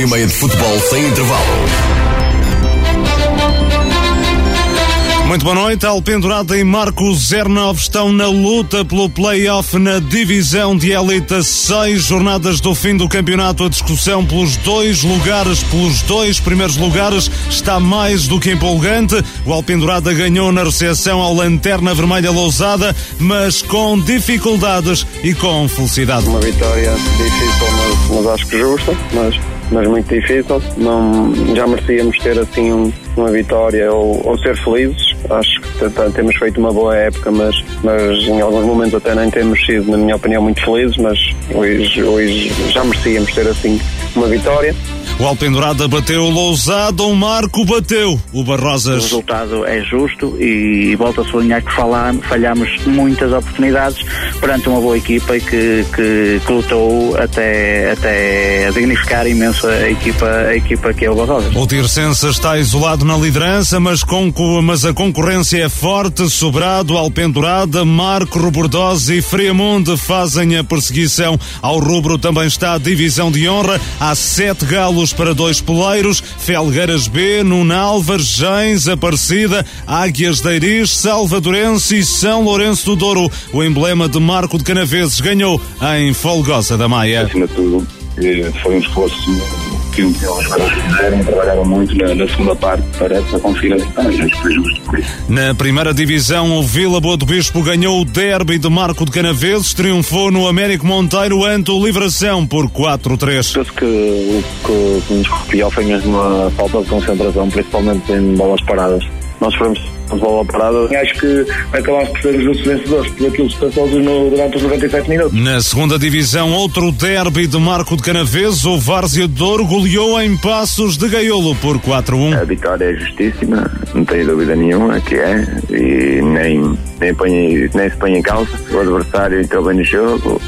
hora e meia de futebol sem intervalo. Muito boa noite. Alpendurada e Marco 09 estão na luta pelo play-off na divisão de elite. A 6 jornadas do fim do campeonato, a discussão pelos dois primeiros lugares, está mais do que empolgante. O Alpendurada ganhou na recepção ao Lanterna Vermelha Lousada, mas com dificuldades e com felicidade. Uma vitória difícil, mas acho que justa, mas muito difícil. Não, já merecíamos ter assim uma vitória ou ser felizes. Acho que temos feito uma boa época, mas em alguns momentos até nem temos sido, na minha opinião, muito felizes, mas hoje já merecíamos ter assim uma vitória. O Alpendurada bateu o Lousada, o Marco bateu o Barrosas. O resultado é justo e volto a sublinhar que falhámos muitas oportunidades perante uma boa equipa e que lutou até dignificar imenso a equipa que é o Barrosas. O Tirsense está isolado na liderança, mas a concorrência é forte. Sobrado, Alpendurada, Marco, Robordosa e Friamonte fazem a perseguição. Ao rubro também está a divisão de honra. Há 7 galos para 2 peleiros: Felgueiras B, Nuno Álvares, Gens, Aparecida, Águias de Eiris, Salvadorense e São Lourenço do Douro. O emblema de Marco de Canaveses ganhou em Folgosa da Maia. Acima de tudo, foi um esforço que os jogadores fizeram, trabalharam muito na segunda parte para conseguir a vitória. Na primeira divisão, o Vila Boa do Bispo ganhou o derby de Marco de Canaveses, triunfou no Américo Monteiro ante o Livração por 4-3. Penso que o que nos copiou foi mesmo a falta de concentração, principalmente em bolas paradas. Nós fomos de bola parada. Acho que acabamos por ser os nossos vencedores por aquilo que se passou durante os 97 minutos. Na segunda divisão, outro derby de Marco de Canaveses, o Várzea de Douro goleou em Passos de Gaiolo por 4-1. A vitória é justíssima, não tenho dúvida nenhuma que é, e nem se põe em causa. O adversário entrou bem no jogo,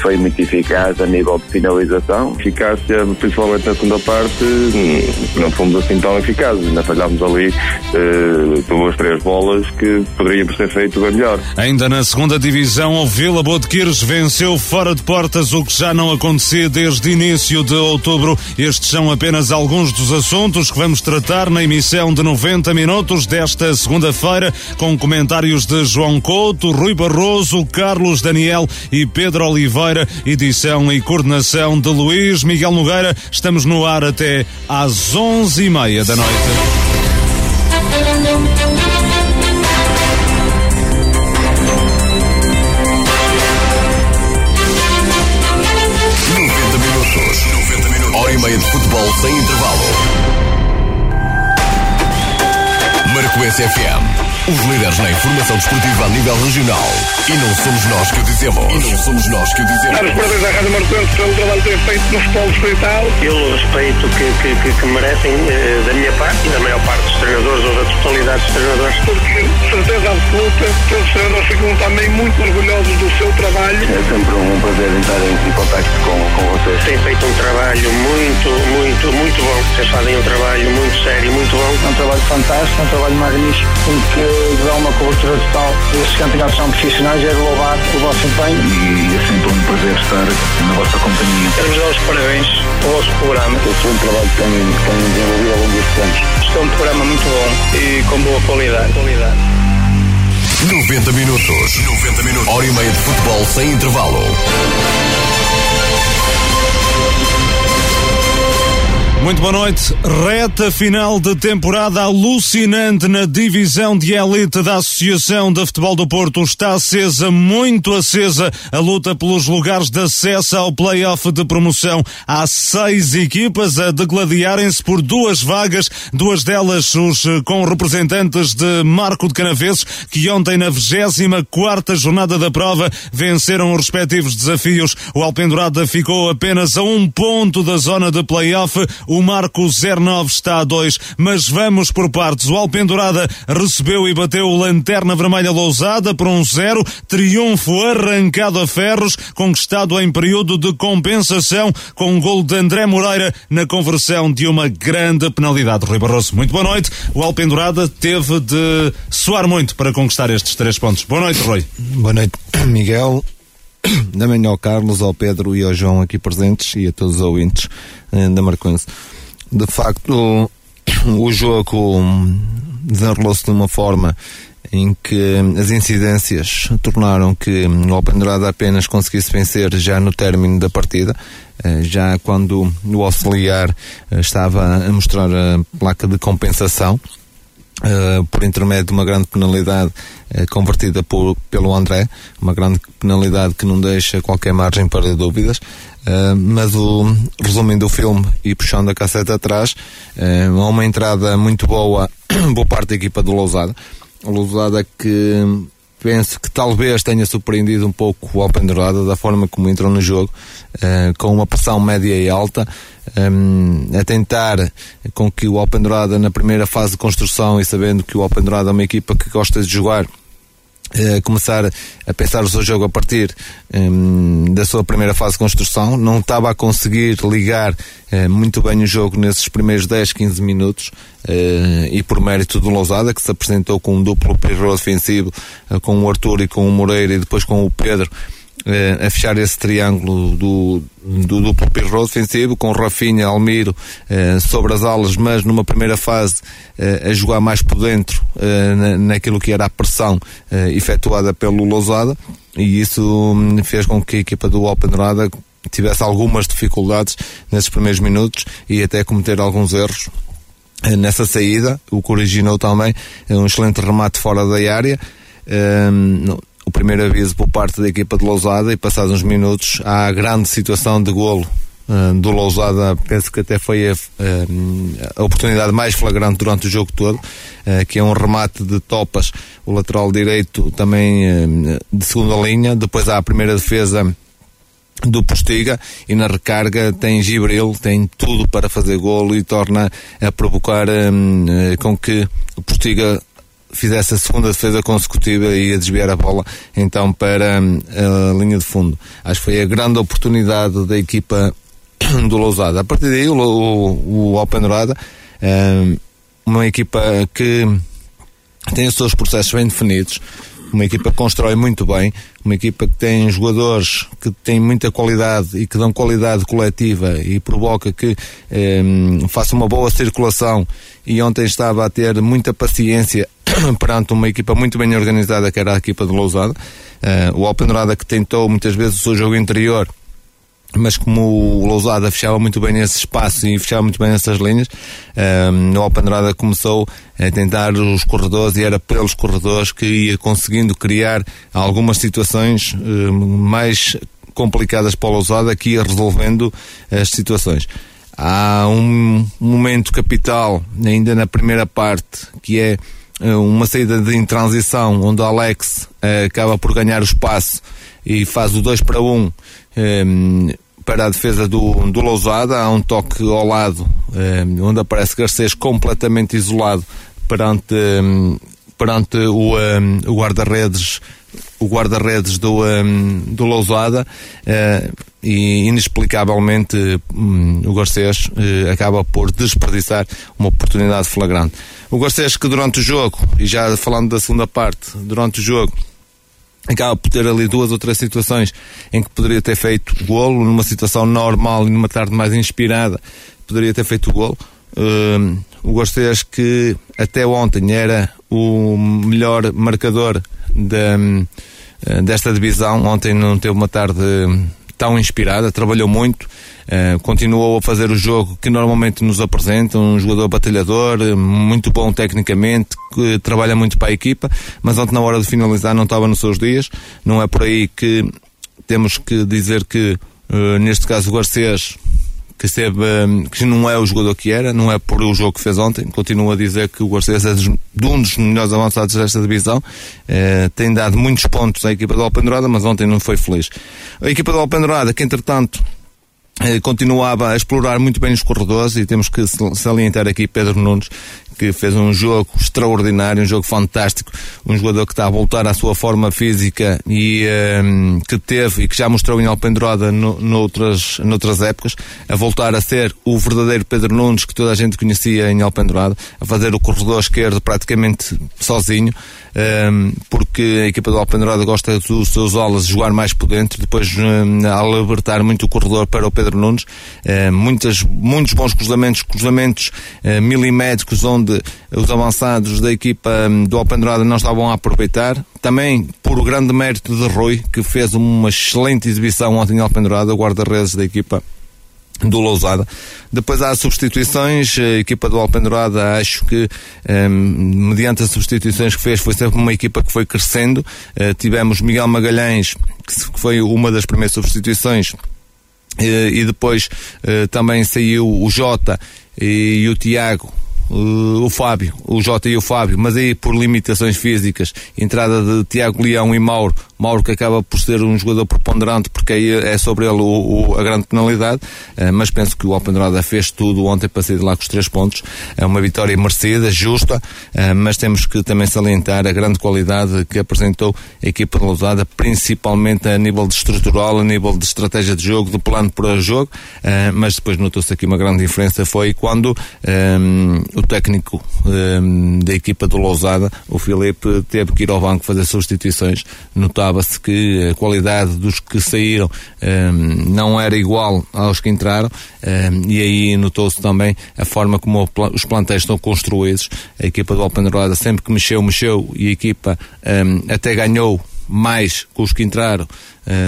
foi muito eficaz a nível de finalização. Eficácia, principalmente na segunda parte, não fomos assim tão eficazes, ainda falhámos ali 2-3 bolas que poderia ser feito bem melhor. Ainda na segunda divisão, o Vila Boa de Quires venceu fora de portas, o que já não acontecia desde início de outubro. Estes são apenas alguns dos assuntos que vamos tratar na emissão de 90 minutos desta segunda-feira, com comentários de João Couto, Rui Barroso, Carlos Daniel e Pedro Oliveira, edição e coordenação de Luís Miguel Nogueira. Estamos no ar até às 11:30 da noite. De futebol sem intervalo. Marcoense FM, os líderes na informação desportiva a nível regional. E não somos nós que o dizemos. Dar os parabéns à Rádio Marcoense pelo trabalho que tem feito no futebol distrital. Pelo respeito que merecem da minha parte e da maior parte dos treinadores ou da totalidade dos treinadores. Porque, de certeza absoluta, que os treinadores ficam também muito orgulhosos do seu trabalho. É sempre um prazer estar em contacto com vocês. Tem feito um trabalho muito bom. Vocês fazem um trabalho muito sério, muito bom. É um trabalho fantástico, um trabalho magnífico, em que dá uma cobertura total. Esses campeonatos são profissionais, é de louvar o vosso empenho. E é sempre um prazer estar na vossa companhia. Quero-vos dar os parabéns ao vosso programa. Foi um trabalho que tem desenvolvido ao longo destes anos. Isto é um programa muito bom e com boa qualidade. 90 minutos. Hora e meia de futebol sem intervalo. Muito boa noite. Reta final de temporada alucinante na divisão de elite da Associação de Futebol do Porto. Está acesa, muito acesa, a luta pelos lugares de acesso ao play-off de promoção. Há 6 equipas a degladiarem-se por 2 vagas, 2 delas com representantes de Marco de Canaveses, que ontem na 24ª jornada da prova venceram os respectivos desafios. O Alpendurada ficou apenas a 1 ponto da zona de play-off. O Marco 09 está a 2, mas vamos por partes. O Alpendurada recebeu e bateu o Lanterna Vermelha Lousada por 1-0. Triunfo arrancado a ferros, conquistado em período de compensação com um golo de André Moreira na conversão de uma grande penalidade. Rui Barroso, muito boa noite. O Alpendurada teve de suar muito para conquistar estes 3 pontos. Boa noite, Rui. Boa noite, Miguel. também ao Carlos, ao Pedro e ao João aqui presentes e a todos os ouvintes da Marconse. De facto, o jogo desenrolou-se de uma forma em que as incidências tornaram que o Alpendrada apenas conseguisse vencer já no término da partida, já quando o auxiliar estava a mostrar a placa de compensação, por intermédio de uma grande penalidade convertida pelo André, uma grande penalidade que não deixa qualquer margem para dúvidas, mas resumindo o filme e puxando a casseta atrás, uma entrada muito boa por parte da equipa do Lousada. A Lousada que penso que talvez tenha surpreendido um pouco o Alpendrada da forma como entrou no jogo, com uma pressão média e alta, a tentar com que o Alpendrada na primeira fase de construção, e sabendo que o Alpendrada é uma equipa que gosta de jogar, começar a pensar o seu jogo a partir da sua primeira fase de construção. Não estava a conseguir ligar muito bem o jogo nesses primeiros 10, 15 minutos, e por mérito do Lousada, que se apresentou com um duplo pivô ofensivo, com o Arthur e com o Moreira e depois com o Pedro, a fechar esse triângulo do duplo pivô ofensivo, com Rafinha, Almiro sobre as alas, mas numa primeira fase a jogar mais por dentro, naquilo que era a pressão efetuada pelo Lousada, e isso fez com que a equipa do Alpendrada tivesse algumas dificuldades nesses primeiros minutos e até cometer alguns erros nessa saída, o que originou também um excelente remate fora da área. O primeiro aviso por parte da equipa de Lousada, e passados uns minutos há a grande situação de golo do Lousada. Penso que até foi a oportunidade mais flagrante durante o jogo todo, que é um remate de Topas, o lateral direito, também de segunda linha. Depois há a primeira defesa do Postiga, e na recarga tem Gibril, tem tudo para fazer golo, e torna a provocar com que o Postiga fizesse a segunda defesa consecutiva e a desviar a bola então para a linha de fundo. Acho que foi a grande oportunidade da equipa do Lousada. A partir daí o Alpendrada, uma equipa que tem os seus processos bem definidos, uma equipa que constrói muito bem, uma equipa que tem jogadores que têm muita qualidade e que dão qualidade coletiva e provoca que faça uma boa circulação, e ontem estava a ter muita paciência perante uma equipa muito bem organizada, que era a equipa de Lousada. O Alpendrada, que tentou muitas vezes o seu jogo interior, mas como o Lousada fechava muito bem esse espaço e fechava muito bem essas linhas, o Alpendrada começou a tentar os corredores, e era pelos corredores que ia conseguindo criar algumas situações mais complicadas para o Lousada, que ia resolvendo as situações. Há um momento capital ainda na primeira parte, que é uma saída de transição, onde o Alex acaba por ganhar o espaço e faz o 2-1 para a defesa do Lousada. Há um toque ao lado, onde aparece Garcês completamente isolado perante o guarda-redes do Lousada, e inexplicavelmente o Garcês acaba por desperdiçar uma oportunidade flagrante. O Garcês, que durante o jogo, e já falando da segunda parte, durante o jogo acaba por ter ali duas ou três situações em que poderia ter feito golo. Numa situação normal e numa tarde mais inspirada, poderia ter feito golo. O Garcês, que até ontem era o melhor marcador desta divisão, ontem não teve uma tarde tão inspirada, trabalhou muito, continuou a fazer o jogo que normalmente nos apresenta, um jogador batalhador, muito bom tecnicamente, que trabalha muito para a equipa, mas ontem na hora de finalizar não estava nos seus dias. Não é por aí que temos que dizer que neste caso o Garcês, que não é o jogador que era, não é por o jogo que fez ontem. Continuo a dizer que o Garcês é de um dos melhores avançados desta divisão, tem dado muitos pontos à equipa do Alpendrada, mas ontem não foi feliz. A equipa do Alpendrada, que entretanto continuava a explorar muito bem os corredores, e temos que salientar aqui Pedro Nunes, que fez um jogo extraordinário, um jogo fantástico, um jogador que está a voltar à sua forma física e que teve e que já mostrou em Alpendroda noutras épocas, a voltar a ser o verdadeiro Pedro Nunes que toda a gente conhecia em Alpendroda, a fazer o corredor esquerdo praticamente sozinho, porque a equipa do Alpendroda gosta dos seus olas jogar mais por dentro, depois a libertar muito o corredor para o Pedro Nunes, muitos bons cruzamentos milimétricos, onde os avançados da equipa do Alpendroda não estavam a aproveitar, também por grande mérito de Rui, que fez uma excelente exibição ontem em Alpendroda, o guarda-redes da equipa do Lousada. Depois há substituições, a equipa do Alpendroada, acho que mediante as substituições que fez, foi sempre uma equipa que foi crescendo. Tivemos Miguel Magalhães, que foi uma das primeiras substituições, e depois também saiu o Jota e o Tiago, o Fábio, o Jota e o Fábio, mas aí por limitações físicas, entrada de Tiago Leão e Mauro, que acaba por ser um jogador preponderante, porque aí é sobre ele a grande penalidade, mas penso que o Alpendroda fez tudo ontem para sair de lá com os 3 pontos, é uma vitória merecida, justa, mas temos que também salientar a grande qualidade que apresentou a equipa de Lousada, principalmente a nível de estrutural, a nível de estratégia de jogo, de plano para jogo, mas depois notou-se aqui uma grande diferença, foi quando o técnico da equipa do Lousada, o Filipe, teve que ir ao banco fazer substituições. Notava-se que a qualidade dos que saíram não era igual aos que entraram, e aí notou-se também a forma como os plantéis estão construídos. A equipa do Alpendroada sempre que mexeu, e a equipa até ganhou mais com os que entraram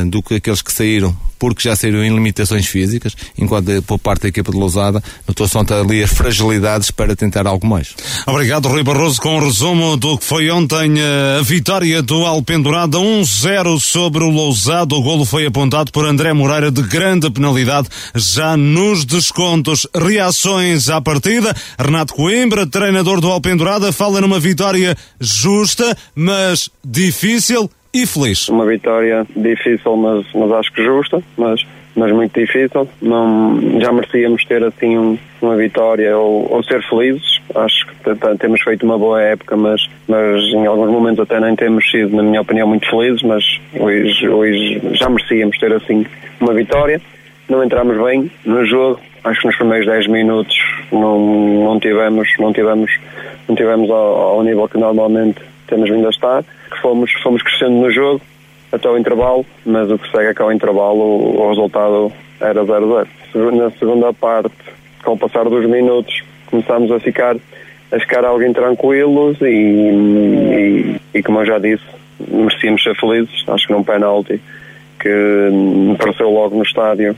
do que aqueles que saíram, porque já saíram em limitações físicas, enquanto por parte da equipa de Lousada notou-se ontem ali as fragilidades para tentar algo mais. Obrigado, Rui Barroso, com o resumo do que foi ontem a vitória do Alpendurada 1-0 sobre o Lousada. O golo foi apontado por André Moreira de grande penalidade já nos descontos. Reações à partida. Renato Coimbra, treinador do Alpendurada, fala numa vitória justa, mas difícil e feliz. Uma vitória difícil, mas acho que justa, mas muito difícil. Não, já merecíamos ter assim uma vitória ou ser felizes. Acho que temos feito uma boa época, mas em alguns momentos até nem temos sido, na minha opinião, muito felizes, mas hoje já merecíamos ter assim uma vitória. Não entramos bem no jogo. Acho que nos primeiros 10 minutos não tivemos ao nível que normalmente temos vindo a estar, que fomos crescendo no jogo até o intervalo, mas o que segue é que ao intervalo o resultado era 0-0. Na segunda parte, com o passar dos minutos, começámos a ficar alguém tranquilos e como eu já disse, merecíamos ser felizes. Acho que num penalti que me pareceu logo no estádio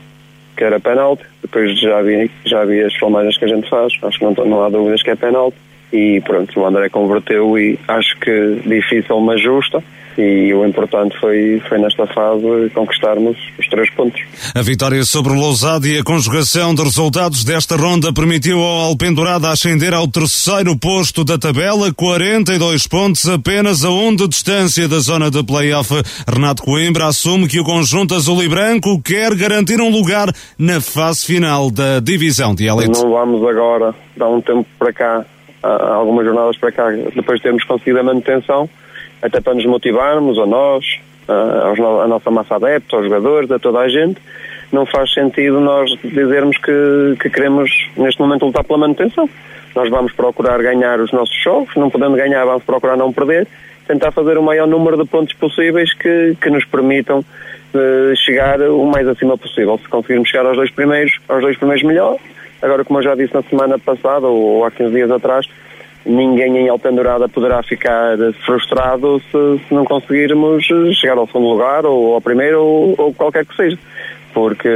que era penalti, depois já vi as filmagens que a gente faz, acho que não há dúvidas que é penalti. E pronto, o André converteu, e acho que difícil mas justa, e o importante foi nesta fase conquistarmos os 3 pontos. A vitória sobre o Lousada e a conjugação de resultados desta ronda permitiu ao Alpendurada ascender ao 3º posto da tabela, 42 pontos, apenas a 1 de distância da zona de play-off. Renato Coimbra assume que o conjunto azul e branco quer garantir um lugar na fase final da divisão de elite. Não vamos agora dar um tempo para cá, algumas jornadas para cá, depois de termos conseguido a manutenção, até para nos motivarmos a nós, a nossa massa adepta, aos jogadores, a toda a gente. Não faz sentido nós dizermos que queremos neste momento lutar pela manutenção. Nós vamos procurar ganhar os nossos jogos, não podendo ganhar vamos procurar não perder, tentar fazer o maior número de pontos possíveis que nos permitam chegar o mais acima possível. Se conseguirmos chegar aos dois primeiros melhor. Agora, como eu já disse na semana passada, ou há 15 dias atrás, ninguém em Alpendurada poderá ficar frustrado se não conseguirmos chegar ao segundo lugar, ou ao primeiro, ou qualquer que seja. Porque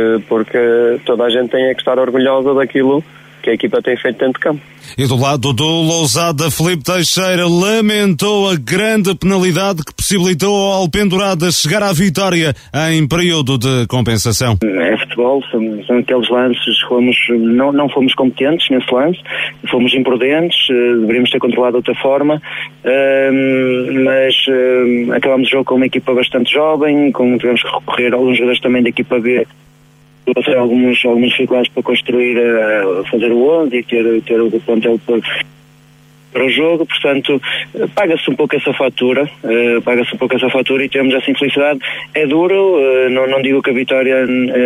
toda a gente tem que estar orgulhosa daquilo que a equipa tem feito dentro de campo. E do lado do Lousada, Filipe Teixeira lamentou a grande penalidade que possibilitou ao Alpendurada chegar à vitória em período de compensação. É futebol, são aqueles lances, não fomos competentes nesse lance, fomos imprudentes, deveríamos ter controlado de outra forma, mas acabámos o jogo com uma equipa bastante jovem, tivemos que recorrer a alguns jogadores também da equipa B, passei algumas dificuldades para construir, fazer o 11 e ter o plantel para para o jogo, portanto paga-se um pouco essa fatura, e temos essa infelicidade. É duro, não digo que a vitória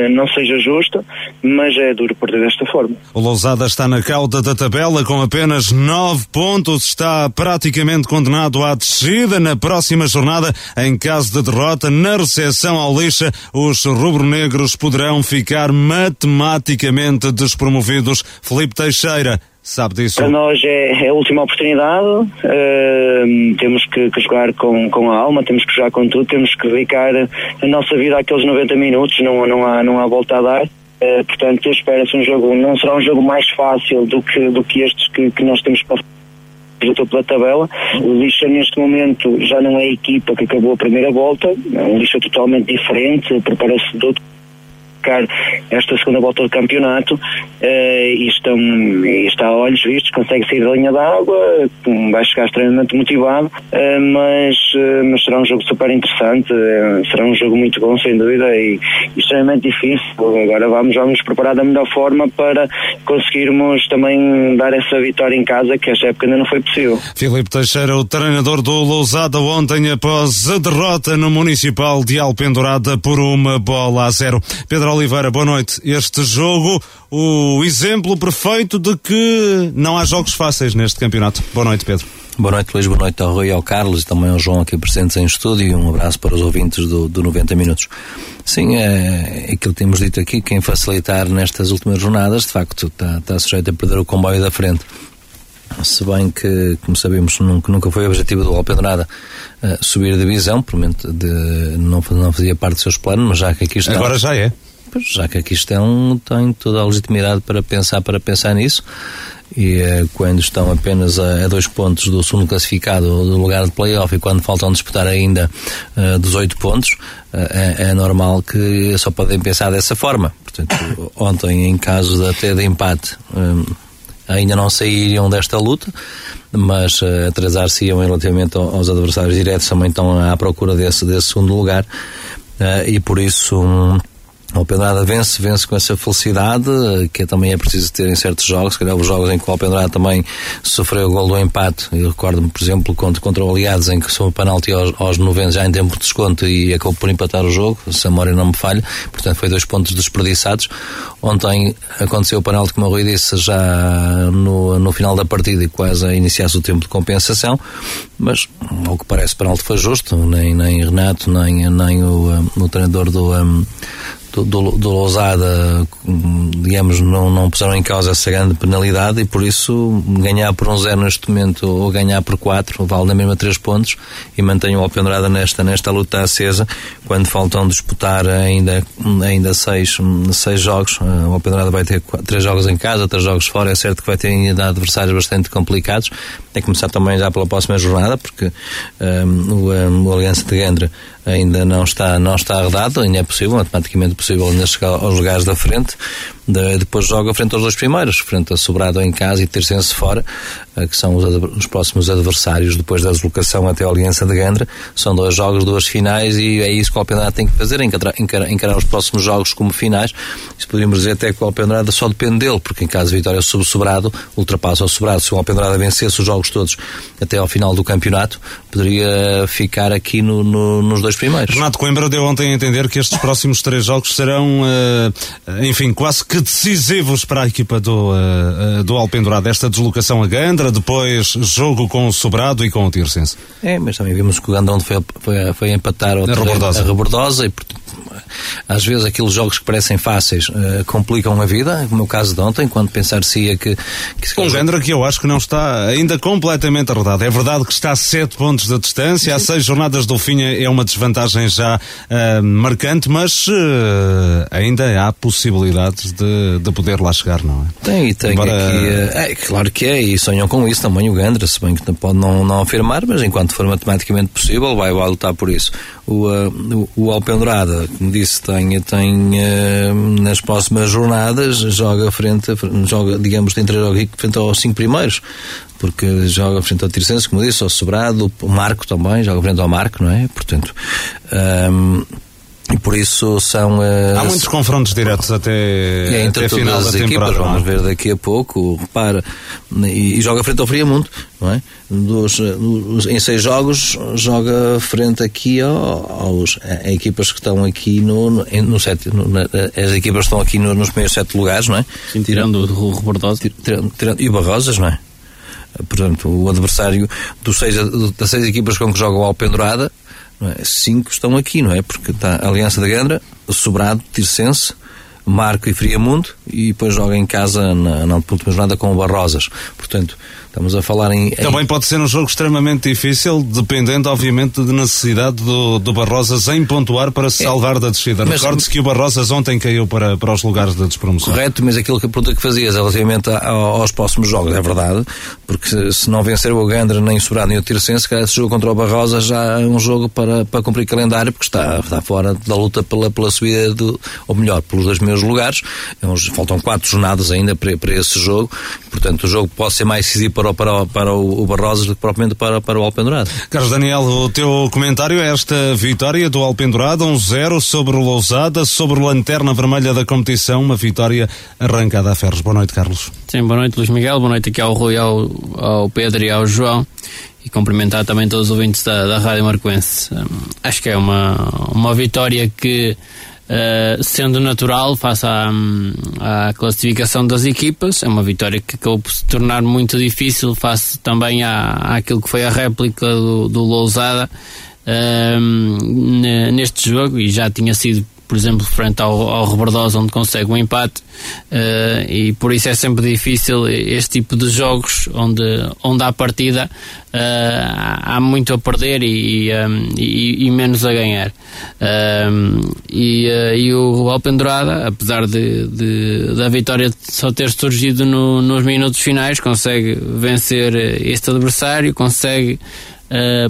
não seja justa, mas é duro perder desta forma. O Lousada está na cauda da tabela com apenas 9 pontos, está praticamente condenado à descida na próxima jornada. Em caso de derrota na recepção ao Lixa, os rubro-negros poderão ficar matematicamente despromovidos. Filipe Teixeira sabe disso. Para nós é a última oportunidade, temos que jogar com a alma, temos que jogar com tudo, temos que dedicar a nossa vida àqueles 90 minutos, não há volta a dar. Portanto, espera-se um jogo, não será um jogo mais fácil do que estes que nós temos para do topo da tabela. O Lixa neste momento já não é a equipa que acabou a primeira volta, é um Lixa totalmente diferente, prepara-se de outro esta segunda volta do campeonato e está a olhos vistos, consegue sair da linha d'água, vai chegar extremamente motivado, mas será um jogo super interessante, será um jogo muito bom sem dúvida e extremamente difícil. Agora vamos preparar da melhor forma para conseguirmos também dar essa vitória em casa, que esta época ainda não foi possível. Filipe Teixeira, o treinador do Lousada, ontem após a derrota no Municipal de Alpendurada por 1-0. Pedro Oliveira, boa noite. Este jogo, o exemplo perfeito de que não há jogos fáceis neste campeonato. Boa noite, Pedro. Boa noite, Luís. Boa noite ao Rui, ao Carlos e também ao João aqui presentes em estúdio, e um abraço para os ouvintes do 90 Minutos. Sim, é aquilo que temos dito aqui, quem facilitar nestas últimas jornadas, de facto, está sujeito a perder o comboio da frente. Se bem que, como sabemos, nunca foi o objetivo do Alpendurada subir a divisão, não fazia parte dos seus planos, mas já que aqui estão... Agora já é. Já que aqui estão, têm toda a legitimidade para pensar nisso, e quando estão apenas a 2 pontos do segundo classificado do lugar de play-off, e quando faltam disputar ainda 18 pontos, é normal que só podem pensar dessa forma. Portanto, ontem, em caso de empate... ainda não saíram desta luta, mas atrasar-se-iam relativamente aos adversários diretos, também estão à procura desse segundo lugar, e por isso o Alpendurada vence com essa felicidade, que também é preciso ter em certos jogos. Se calhar os jogos em que o Alpendurada também sofreu o gol do empate, eu recordo-me, por exemplo, contra o Aliados, em que soube o penalti aos 90 já em tempo de desconto e acabou por empatar o jogo, se a memória não me falha, portanto foi 2 pontos desperdiçados. Ontem aconteceu o penalti, como o Rui disse, já no final da partida e quase a iniciar-se o tempo de compensação, mas ao que parece o penalti foi justo, nem Renato, nem o treinador do Lousada, digamos, não puseram em causa essa grande penalidade, e por isso ganhar por 1-0 neste momento ou ganhar por 4 vale na mesma 3 pontos e mantém o Alpendurada nesta luta acesa, quando faltam disputar ainda 6 jogos. O Alpendurada vai ter 3 jogos em casa, 3 jogos fora. É certo que vai ter ainda adversários bastante complicados, tem que começar também já pela próxima jornada, porque o Aliança de Gandra ainda não está arredado, ainda é possível, matematicamente possível ainda chegar aos lugares da frente. Depois joga frente aos 2 primeiros, frente a Sobrado em casa e Tercense fora, que são os próximos adversários depois da deslocação até a Aliança de Gandra. São 2 jogos, 2 finais, e é isso que o Alpendurada tem que fazer, encarar os próximos jogos como finais. Isso poderíamos dizer até que o Alpendurada só depende dele, porque em caso de vitória sobre o Sobrado, ultrapassa o Sobrado. Se o Alpendurada vencesse os jogos todos até ao final do campeonato, poderia ficar aqui nos 2 primeiros. Renato Coimbra deu ontem a entender que estes próximos 3 jogos serão, enfim, quase que decisivos para a equipa do Alpendurada. Esta deslocação a Gandra, depois jogo com o Sobrado e com o Tirsense. É, mas também vimos que o Gandão foi empatar a Rebordosa, e às vezes aqueles jogos que parecem fáceis complicam a vida, como o caso de ontem, quando pensar-se-ia que o Gandra, que eu acho que não está ainda completamente arredado. É verdade que está a 7 pontos da distância, há 6 jornadas do fim, é uma desvantagem já marcante, mas ainda há possibilidades de poder lá chegar, não é? Tem aqui, claro que é, e sonham com isso também o Gandra, se bem que pode não afirmar, mas enquanto for matematicamente possível vai lutar por isso. O Alpendurada, como disse, tem nas próximas jornadas tem 3 jogos frente aos 5 primeiros, porque joga frente ao Tirsense, como disse, ao Sobrado, o Marco também, joga frente ao Marco, não é? Portanto, E por isso são... Há muitos confrontos diretos até final da temporada. Equipas, vamos ver daqui a pouco, repara, e joga frente ao Friamundo, não é? Em 6 jogos, joga frente aqui a equipas que estão aqui no sétimo, as equipas que estão aqui nos primeiros 7 lugares, não é? Sim, tirando o Rebordosa. E o Barrosas, não é? Portanto, o adversário das 6 equipas com que jogam ao Pendurada, 5 estão aqui, não é? Porque está a Aliança da Gandra, Sobrado, Tirsense, Marco e Friamundo, e depois joga em casa na última jornada com o Barrosas. Portanto, estamos a falar em... Também pode ser um jogo extremamente difícil, dependendo, obviamente, da necessidade do Barrosas em pontuar para se salvar da descida. Recorde-se que o Barrosas ontem caiu para os lugares da despromoção. Correto, mas aquilo que a pergunta que fazias relativamente aos próximos jogos é verdade, porque se não vencer o Gandra, nem o Sobrado, nem o Tirsense, esse jogo contra o Barrosas já é um jogo para cumprir calendário, porque está fora da luta pela subida, ou melhor, pelos 2 meus lugares. Faltam 4 jornadas ainda para esse jogo, portanto o jogo pode ser mais decisivo para o Barrosas do que propriamente para o Alpendurado. Carlos Daniel, o teu comentário é esta vitória do Alpendurado, 1-0 sobre o Lousada, sobre o Lanterna Vermelha da competição, uma vitória arrancada a ferros. Boa noite, Carlos. Sim, boa noite, Luís Miguel, boa noite aqui ao Rui, ao Pedro e ao João, e cumprimentar também todos os ouvintes da Rádio Marcoense. Acho que é uma vitória que, sendo natural face à classificação das equipas, é uma vitória que acabou por se tornar muito difícil face também àquilo que foi a réplica do Lousada neste jogo, e já tinha sido, por exemplo, frente ao Rebordosa, onde consegue um empate, e por isso é sempre difícil este tipo de jogos onde à partida há muito a perder e menos a ganhar. E o Alpendurada, apesar da vitória só ter surgido nos minutos finais, consegue vencer este adversário, consegue...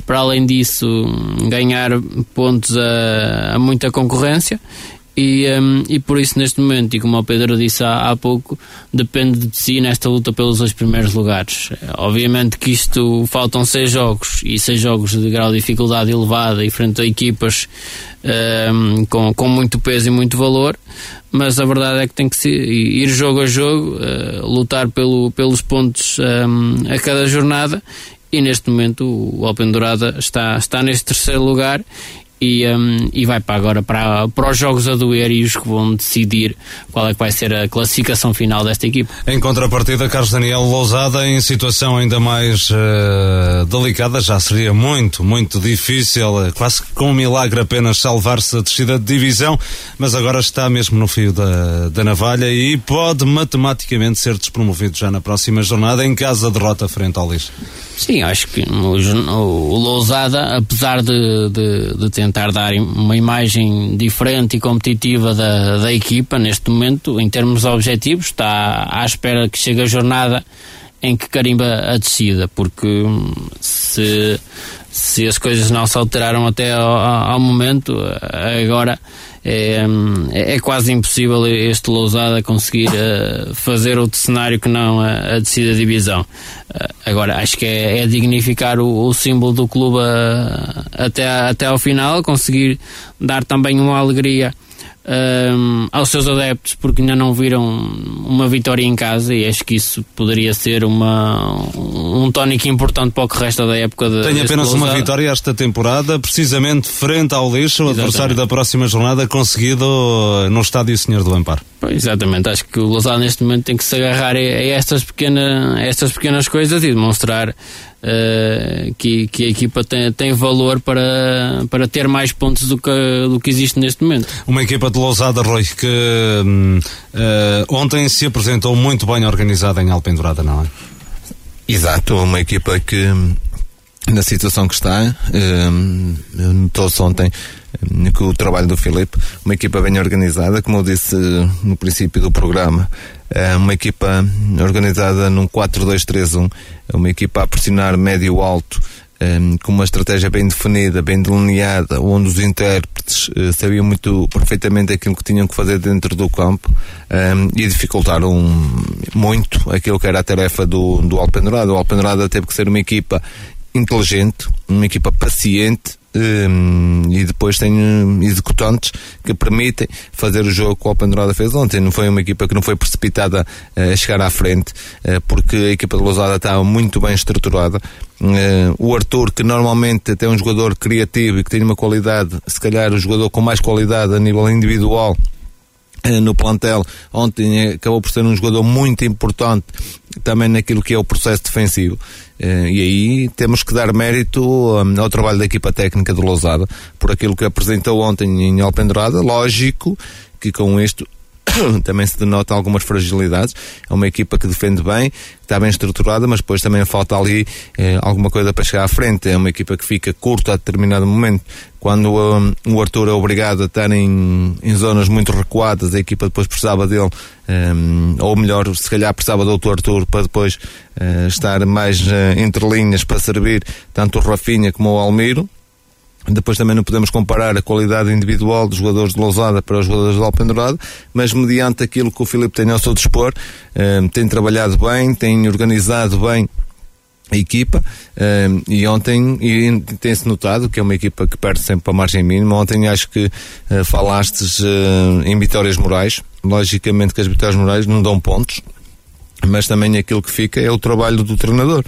para além disso ganhar pontos a muita concorrência e por isso neste momento, e como o Pedro disse há pouco, depende de si nesta luta pelos 2 primeiros lugares. Obviamente que isto, faltam 6 jogos, e 6 jogos de grau de dificuldade elevada e frente a equipas com muito peso e muito valor, mas a verdade é que tem que ir jogo a jogo, lutar pelos pontos a cada jornada. E neste momento o Alpendurada está neste terceiro lugar e vai para agora para os jogos a doer, e os que vão decidir qual é que vai ser a classificação final desta equipe. Em contrapartida, Carlos Daniel, Lousada em situação ainda mais delicada, já seria muito, muito difícil, quase que com um milagre apenas salvar-se da descida de divisão, mas agora está mesmo no fio da navalha e pode matematicamente ser despromovido já na próxima jornada em caso da derrota frente ao Lixo. Sim, acho que o Lousada, apesar de tentar dar uma imagem diferente e competitiva da equipa, neste momento, em termos objetivos, está à espera que chegue a jornada em que carimba a descida, porque se as coisas não se alteraram até ao momento, agora é quase impossível este Lousada conseguir fazer outro cenário que não a descida de divisão. Agora, acho que é dignificar o símbolo do clube até ao final, conseguir dar também uma alegria aos seus adeptos, porque ainda não viram uma vitória em casa, e acho que isso poderia ser um tónico importante para o que resta da época. Tem apenas uma vitória esta temporada, precisamente frente ao Lixo, o adversário da próxima jornada, conseguido no Estádio Senhor do Amparo. Exatamente, acho que o Lousada neste momento tem que se agarrar a estas pequenas coisas e demonstrar que a equipa tem valor para ter mais pontos do que existe neste momento. Uma equipa de Lousada, Rui, que ontem se apresentou muito bem organizada em Alpendurada, não é? Exato, uma equipa que, na situação que está, notou-se ontem que o trabalho do Filipe, uma equipa bem organizada, como eu disse no princípio do programa, uma equipa organizada num 4-2-3-1, uma equipa a pressionar médio-alto, com uma estratégia bem definida, bem delineada, onde os intérpretes sabiam muito perfeitamente aquilo que tinham que fazer dentro do campo, e dificultaram muito aquilo que era a tarefa do Alpendurada. O Alpendurada teve que ser uma equipa inteligente, uma equipa paciente e depois tem executantes que permitem fazer o jogo que o Open Dourada fez ontem. Não foi uma equipa que não foi precipitada a chegar à frente, porque a equipa de Lousada está muito bem estruturada. O Arthur, que normalmente até é um jogador criativo e que tem uma qualidade, se calhar um jogador com mais qualidade a nível individual no plantel, ontem acabou por ser um jogador muito importante também naquilo que é o processo defensivo. E aí temos que dar mérito ao trabalho da equipa técnica de Lousada por aquilo que apresentou ontem em Open Dourada. Lógico que com isto também se denota algumas fragilidades. É uma equipa que defende bem, está bem estruturada, mas depois também falta ali alguma coisa para chegar à frente. É uma equipa que fica curta a determinado momento. Quando o Arthur é obrigado a estar em zonas muito recuadas, a equipa depois precisava dele, ou melhor, se calhar precisava do outro Arthur para depois estar mais entre linhas para servir tanto o Rafinha como o Almiro. Depois também não podemos comparar a qualidade individual dos jogadores de Lousada para os jogadores de Open Dourada, mas mediante aquilo que o Filipe tem ao seu dispor, tem trabalhado bem, tem organizado bem a equipa, e ontem tem-se notado que é uma equipa que perde sempre a margem mínima. Ontem acho que falastes em vitórias morais. Logicamente que as vitórias morais não dão pontos, mas também aquilo que fica é o trabalho do treinador,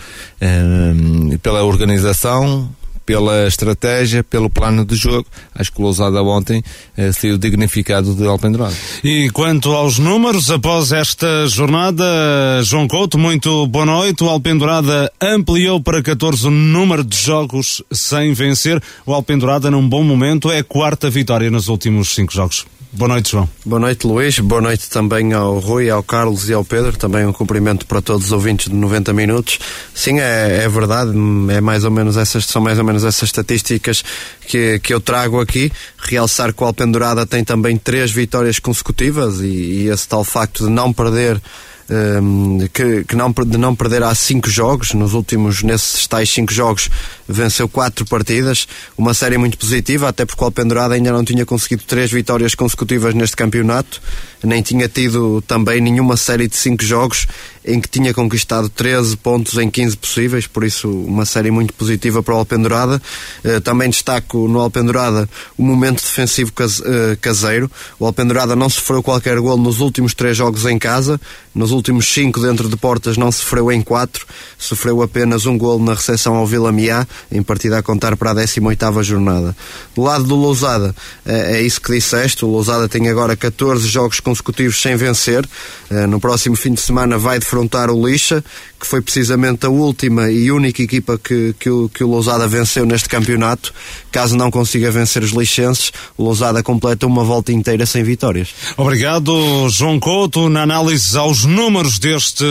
pela organização, pela estratégia, pelo plano de jogo. Acho que o Lousada ontem saiu dignificado de Open Dourada. E quanto aos números, após esta jornada, João Couto, muito boa noite. O Open Dourada ampliou para 14 o número de jogos sem vencer. O Open Dourada, num bom momento, é a quarta vitória nos últimos 5 jogos. Boa noite, João. Boa noite, Luís. Boa noite também ao Rui, ao Carlos e ao Pedro. Também um cumprimento para todos os ouvintes de 90 minutos. Sim, é verdade. São mais ou menos essas estatísticas que eu trago aqui. Realçar que o Open Dourada tem também 3 vitórias consecutivas e esse tal facto de não perder não perder há 5 jogos. Nesses tais 5 jogos venceu 4 partidas, uma série muito positiva, até porque o Open Dourada ainda não tinha conseguido 3 vitórias consecutivas neste campeonato, nem tinha tido também nenhuma série de 5 jogos em que tinha conquistado 13 pontos em 15 possíveis, por isso uma série muito positiva para o Open Dourada. Também destaco no Open Dourada o momento defensivo caseiro. O Open Dourada não sofreu qualquer golo nos últimos 3 jogos em casa. Nos últimos 5 dentro de portas não sofreu em 4, sofreu apenas um golo na recepção ao Vila Miá, em partida a contar para a 18ª jornada. Do lado do Lousada, é isso que disseste, o Lousada tem agora 14 jogos consecutivos sem vencer. No próximo fim de semana vai defrontar o Lixa, que foi precisamente a última e única equipa que o Lousada venceu neste campeonato. Caso não consiga vencer os lixenses, o Lousada completa uma volta inteira sem vitórias. Obrigado, João Couto, na análise aos números deste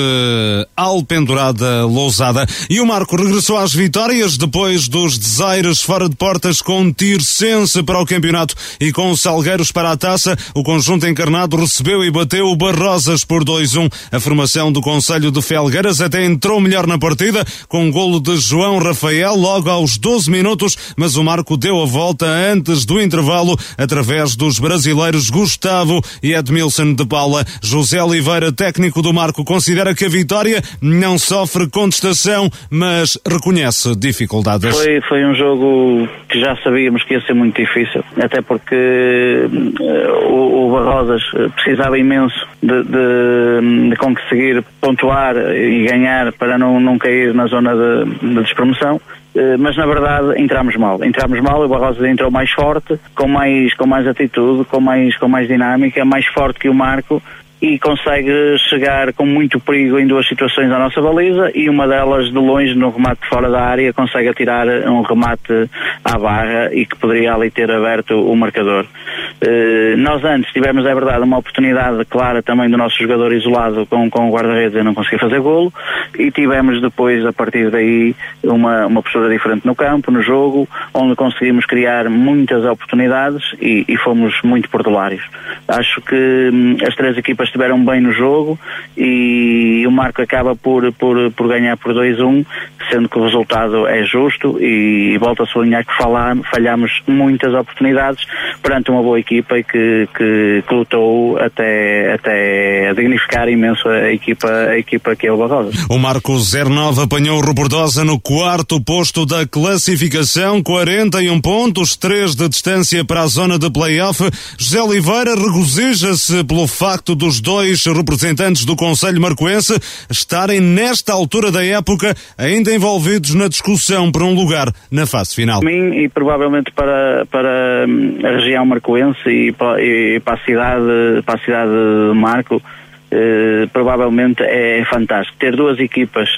Open Dourada Lousada. E o Marco regressou às vitórias depois dos desaires fora de portas, com o Tirsense para o campeonato e com o Salgueiros para a taça. O conjunto encarnado recebeu e bateu o Barrosas por 2-1. A formação do Conselho de Felgueiras até entrou melhor na partida, com um golo de João Rafael logo aos 12 minutos, mas o Marco deu a volta antes do intervalo através dos brasileiros Gustavo e Edmilson de Paula. José Oliveira, técnico do Marco, considera que a vitória não sofre contestação, mas reconhece dificuldades. Foi um jogo que já sabíamos que ia ser muito difícil, até porque o Barrosas precisava imenso de conseguir pontuar e ganhar para não cair na zona de despromoção. Mas na verdade entramos mal, e o Barrosas entrou mais forte, com mais atitude, com mais dinâmica, mais forte que o Marco, e consegue chegar com muito perigo em 2 situações à nossa baliza, e uma delas de longe, no remate de fora da área, consegue atirar um remate à barra e que poderia ali ter aberto o marcador. Nós antes tivemos, é verdade, uma oportunidade clara também do nosso jogador isolado com o guarda-redes, e não conseguir fazer golo, e tivemos depois, a partir daí, uma postura diferente no campo, no jogo, onde conseguimos criar muitas oportunidades e fomos muito portulários. Acho que as 3 equipas estiveram bem no jogo e o Marco acaba por ganhar por 2-1, sendo que o resultado é justo, e volto a sublinhar que falhámos muitas oportunidades perante uma boa equipe equipa e que lutou até dignificar imenso a equipa que é o Barrosa. O Marcos 09 apanhou o Robordosa no quarto posto da classificação, 41 pontos, 3 de distância para a zona de play-off. José Oliveira regozija-se pelo facto dos dois representantes do Conselho Marcoense estarem nesta altura da época ainda envolvidos na discussão por um lugar na fase final. Para mim e provavelmente para a região marcoense e para a cidade de Marco, provavelmente é fantástico ter duas equipas,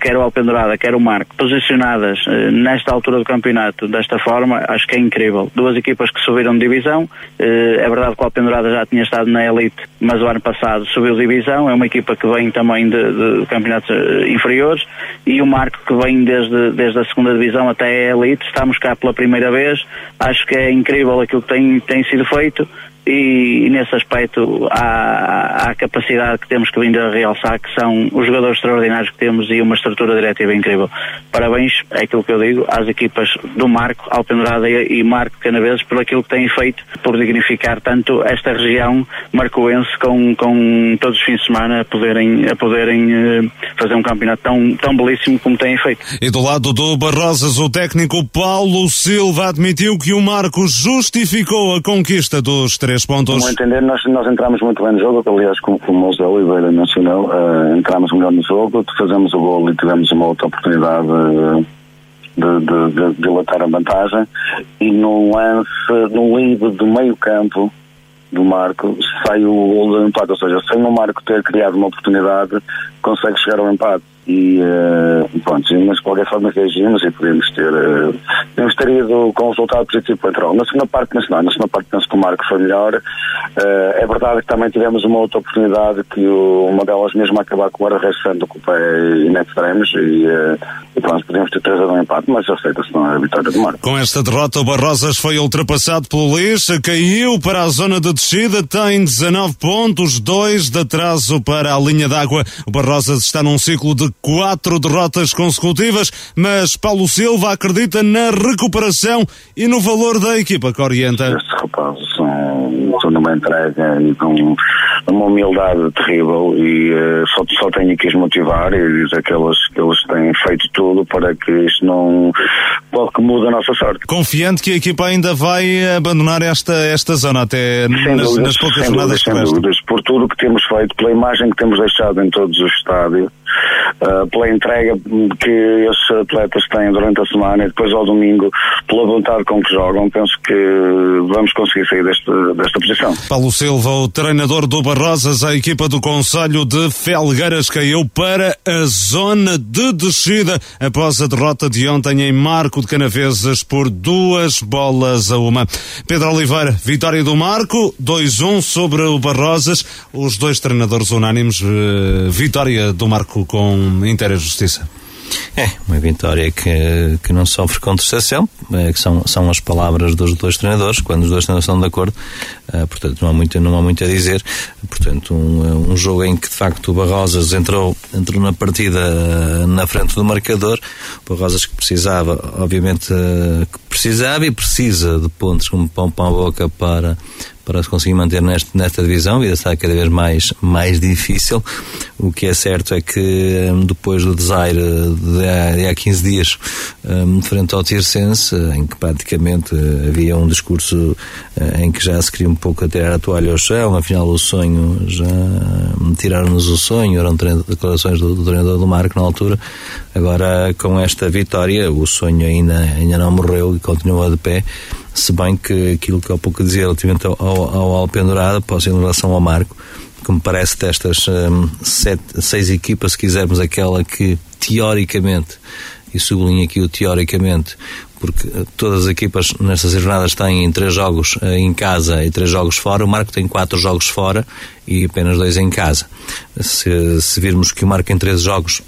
quer o Alpendurada, quer o Marco, posicionadas nesta altura do campeonato desta forma. Acho que é incrível. Duas equipas que subiram de divisão. É verdade que o Alpendurada já tinha estado na elite, mas o ano passado subiu de divisão. É uma equipa que vem também de campeonatos inferiores, e o Marco que vem desde a segunda divisão até a elite. Estamos cá pela primeira vez. Acho que é incrível aquilo que tem sido feito. E nesse aspecto há capacidade que temos que vir a realçar, que são os jogadores extraordinários que temos e uma estrutura diretiva incrível. Parabéns, é aquilo que eu digo, às equipas do Marco, Alpendurada e Marco Canaveses, por aquilo que têm feito, por dignificar tanto esta região marcoense, com todos os fins de semana a poderem fazer um campeonato tão, tão belíssimo como têm feito. E do lado do Barrosas, o técnico Paulo Silva admitiu que o Marco justificou a conquista dos três. Como entender, nós entramos muito bem no jogo, aliás, como o José Oliveira mencionou, entramos melhor no jogo, fazemos o gol e tivemos uma outra oportunidade de dilatar a vantagem, e no lance, no livre do meio campo do Marco, sai o gol do empate, ou seja, sem o Marco ter criado uma oportunidade, consegue chegar ao empate. E pronto, mas de qualquer forma reagimos e podemos ter ido com um resultado positivo contra o. Na segunda parte penso que o Marco foi melhor. É verdade que também tivemos uma outra oportunidade, que uma delas mesmo a acabar com o guarda-redes santo, que o pé e net extremos, e pronto, podemos ter 3 a 1 empate, mas aceita-se não a vitória do Marco. Com esta derrota, o Barrosas foi ultrapassado pelo Lixa, caiu para a zona de descida, tem 19 pontos, 2 de atraso para a linha d'água. O Barrosas está num ciclo de 4 derrotas consecutivas, mas Paulo Silva acredita na recuperação e no valor da equipa que orienta. Estes rapazes são numa entrega e com uma humildade terrível, e só tenho que os motivar e dizer que eles têm feito tudo para que isto não mude a nossa sorte. Confiante que a equipa ainda vai abandonar esta zona até nas poucas jornadas que restam. Por tudo que temos feito, pela imagem que temos deixado em todos os estádios, pela entrega que esses atletas têm durante a semana e depois ao domingo, pela vontade com que jogam, penso que vamos conseguir sair desta posição. Paulo Silva, o treinador do Barrosas. A equipa do Conselho de Felgueiras caiu para a zona de descida após a derrota de ontem em Marco de Canaveses por 2-1. Pedro Oliveira, vitória do Marco, 2-1 sobre o Barrosas. Os dois treinadores unânimes, vitória do Marco com inteira justiça. É, uma vitória que não sofre contestação, que são as palavras dos dois treinadores, quando os dois treinadores estão de acordo, portanto não há muito a dizer. Portanto, um jogo em que de facto o Barrosas entrou na partida na frente do marcador. O Barrosas que precisava, obviamente que precisava e precisa de pontos como pão à boca para se conseguir manter nesta divisão, e está cada vez mais difícil. O que é certo é que depois do Desaire de há 15 dias, frente ao Tirsense, em que praticamente havia um discurso em que já se queria um pouco tirar a toalha ao chão, afinal o sonho, já tiraram-nos o sonho, eram declarações do treinador do Marco na altura. Agora, com esta vitória, o sonho ainda não morreu e continua de pé. Se bem que aquilo que há pouco dizia relativamente ao Alpendurada, posso ir em relação ao Marco, que me parece destas 6 equipas, se quisermos, aquela que teoricamente, e sublinho aqui o teoricamente, porque todas as equipas nestas jornadas têm 3 jogos em casa e 3 jogos fora, o Marco tem 4 jogos fora e apenas 2 em casa. Se virmos que o Marco tem 13 jogos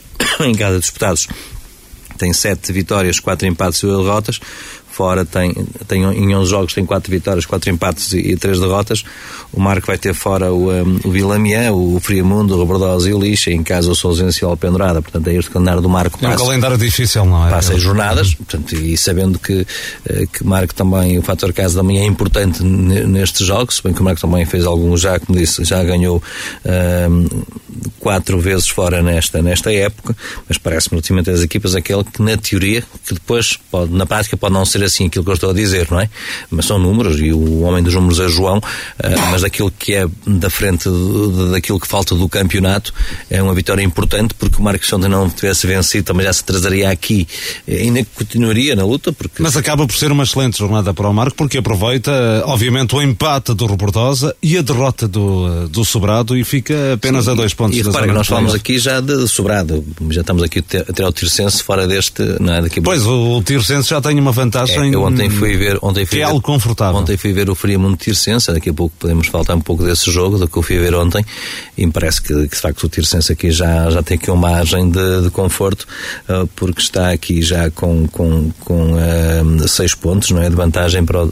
em casa disputados, tem 7 vitórias, 4 empates e 2 derrotas, fora tem em 11 jogos tem 4 vitórias, 4 empates e 3 derrotas. O Marco vai ter fora o Vilamian, o Friamundo, o Robordosa e o Lixa, em casa o Sousense e o Alpendurada. Portanto, é este calendário do Marco. É um calendário difícil, não é? Passa as jornadas, portanto, e sabendo que Marco também, o fator casa também é importante nestes jogos, se bem que o Marco também fez alguns já, como disse, já ganhou 4 vezes fora nesta época, mas parece-me ultimamente das equipas aquele que na teoria, que depois pode, na prática pode não ser assim aquilo que eu estou a dizer, não é? Mas são números, e o homem dos números é João, mas daquilo que é da frente, daquilo que falta do campeonato, é uma vitória importante, porque o Marcos Santos não tivesse vencido, também já se trazaria aqui, ainda continuaria na luta, porque... Mas acaba por ser uma excelente jornada para o Marco, porque aproveita, obviamente, o empate do Robordosa e a derrota do Sobrado, e fica apenas a 2 pontos. E repara que nós falamos aqui já de Sobrado, já estamos aqui até ao Tirsense fora deste, não é? Daqui pois, o Tirsense já tem uma vantagem. Eu ontem fui ver, é algo confortável. Ontem fui ver o Friamundo Tirsense, daqui a pouco podemos faltar um pouco desse jogo, do que eu fui ver ontem, e me parece que de facto o Tirsense aqui já tem aqui uma margem de conforto, porque está aqui já com 6 pontos, não é? De vantagem para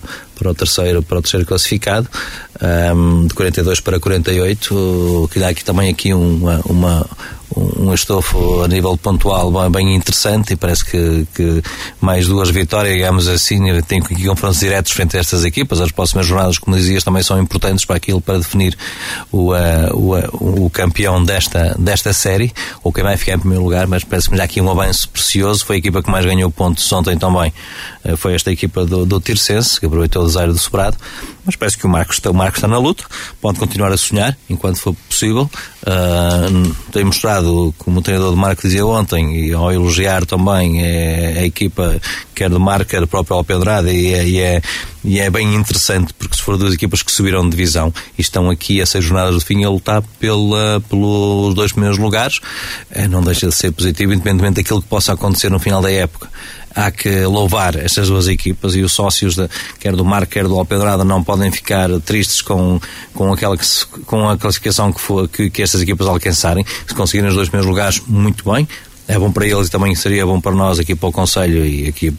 o terceiro classificado, de 42 para 48, o que dá aqui também aqui um estofo a nível pontual bem interessante, e parece que mais 2 vitórias, digamos assim, tem aqui confrontos diretos frente a estas equipas. As próximas jornadas, como dizias, também são importantes para definir o campeão desta série, ou quem vai ficar em primeiro lugar, mas parece-me já aqui um avanço precioso. Foi a equipa que mais ganhou pontos ontem também, foi esta equipa do Tirsense, que aproveitou o desaire do Sobrado, mas parece que o Marcos está na luta, pode continuar a sonhar enquanto for possível. Tem mostrado, como o treinador do Marco dizia ontem, e ao elogiar também a equipa, quer do Marco, quer do próprio Alpendurada, e é bem interessante, porque se for 2 equipas que subiram de divisão e estão aqui a 6 jornadas do fim a lutar pelos 2 primeiros lugares, não deixa de ser positivo, independentemente daquilo que possa acontecer no final da época. Há que louvar estas 2 equipas, e os sócios quer do Marco, quer do Alpendurada, não podem ficar tristes com a classificação que estas equipas alcançarem. Se conseguirem os 2 primeiros lugares, muito bem, é bom para eles, e também seria bom para nós aqui para o Conselho, e aqui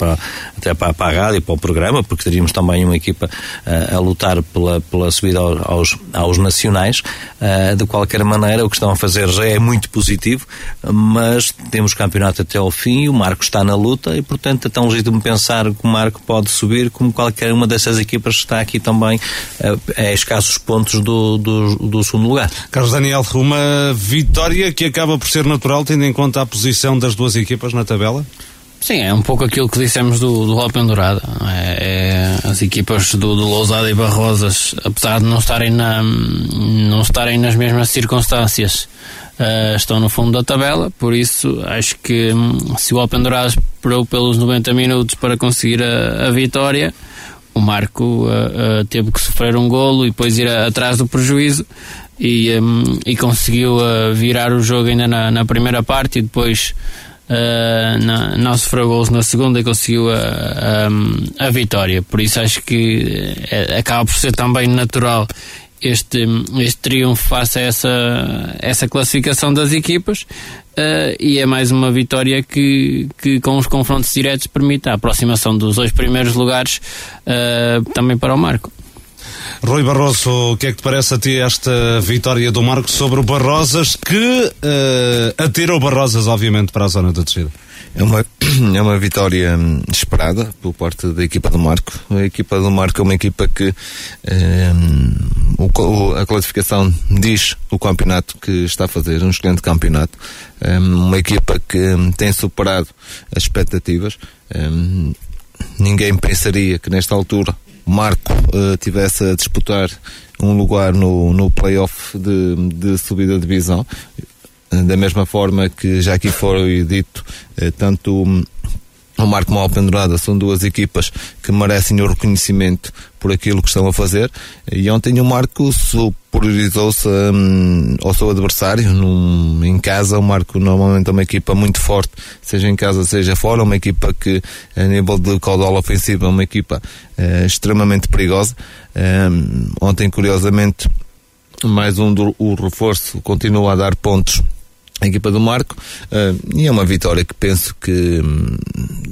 até para a rádio e para o programa, porque teríamos também uma equipa a lutar pela subida aos nacionais. De qualquer maneira, o que estão a fazer já é muito positivo, mas temos campeonato até ao fim, o Marco está na luta, e portanto é tão legítimo pensar que o Marco pode subir como qualquer uma dessas equipas que está aqui também a escassos pontos do segundo lugar. Carlos Daniel, uma vitória que acaba por ser natural, tendo em conta a posição das 2 equipas na tabela? Sim, é um pouco aquilo que dissemos do Alpendurada. As equipas do Lousada e Barrosas, apesar de não estarem nas mesmas circunstâncias, estão no fundo da tabela. Por isso, acho que se o Alpendurada esperou pelos 90 minutos para conseguir a vitória, o Marco teve que sofrer um golo e depois ir atrás do prejuízo, e conseguiu virar o jogo ainda na primeira parte, e depois não sofreu golos na segunda e conseguiu a vitória. Por isso acho que acaba por ser também natural este triunfo face a essa classificação das equipas, e é mais uma vitória que com os confrontos diretos permite a aproximação dos 2 primeiros lugares também para o Marco. Rui Barroso, o que é que te parece a ti esta vitória do Marco sobre o Barrosas, que atira o Barrosas, obviamente, para a zona da descida? É uma vitória esperada por parte da equipa do Marco. A equipa do Marco é uma equipa que a classificação diz o campeonato que está a fazer, um excelente campeonato, uma equipa que tem superado as expectativas. Ninguém pensaria que nesta altura Marco tivesse a disputar um lugar no play-off de subida de divisão, da mesma forma que já aqui foi dito, tanto o Marco como o Alpendurada são 2 equipas que merecem o reconhecimento por aquilo que estão a fazer, e ontem o Marco superiorizou-se ao seu adversário em casa. O Marco normalmente é uma equipa muito forte, seja em casa, seja fora, uma equipa que a nível de caudal ofensivo é uma equipa extremamente perigosa. Ontem, curiosamente, mais um o reforço continua a dar pontos a equipa do Marco, e é uma vitória que penso que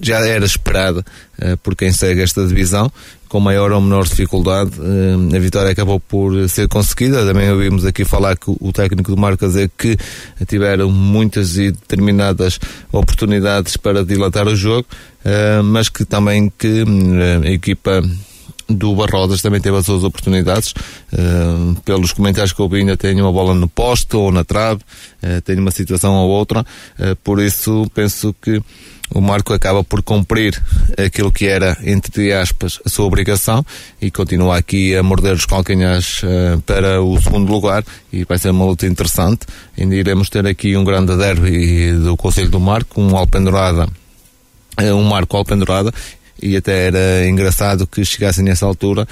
já era esperada por quem segue esta divisão. Com maior ou menor dificuldade, a vitória acabou por ser conseguida. Também ouvimos aqui falar que o técnico do Marco a dizer que tiveram muitas e determinadas oportunidades para dilatar o jogo, mas que também que a equipa do Barrodas também teve as suas oportunidades. Pelos comentários que ouvi, ainda tem uma bola no posto ou na trave, tem uma situação ou outra, por isso penso que o Marco acaba por cumprir aquilo que era, entre aspas, a sua obrigação, e continua aqui a morder os calcanhares para o segundo lugar, e vai ser uma luta interessante. Ainda iremos ter aqui um grande derby do Conselho do Marco, um Marco Alpendurada, e até era engraçado que chegassem nessa altura,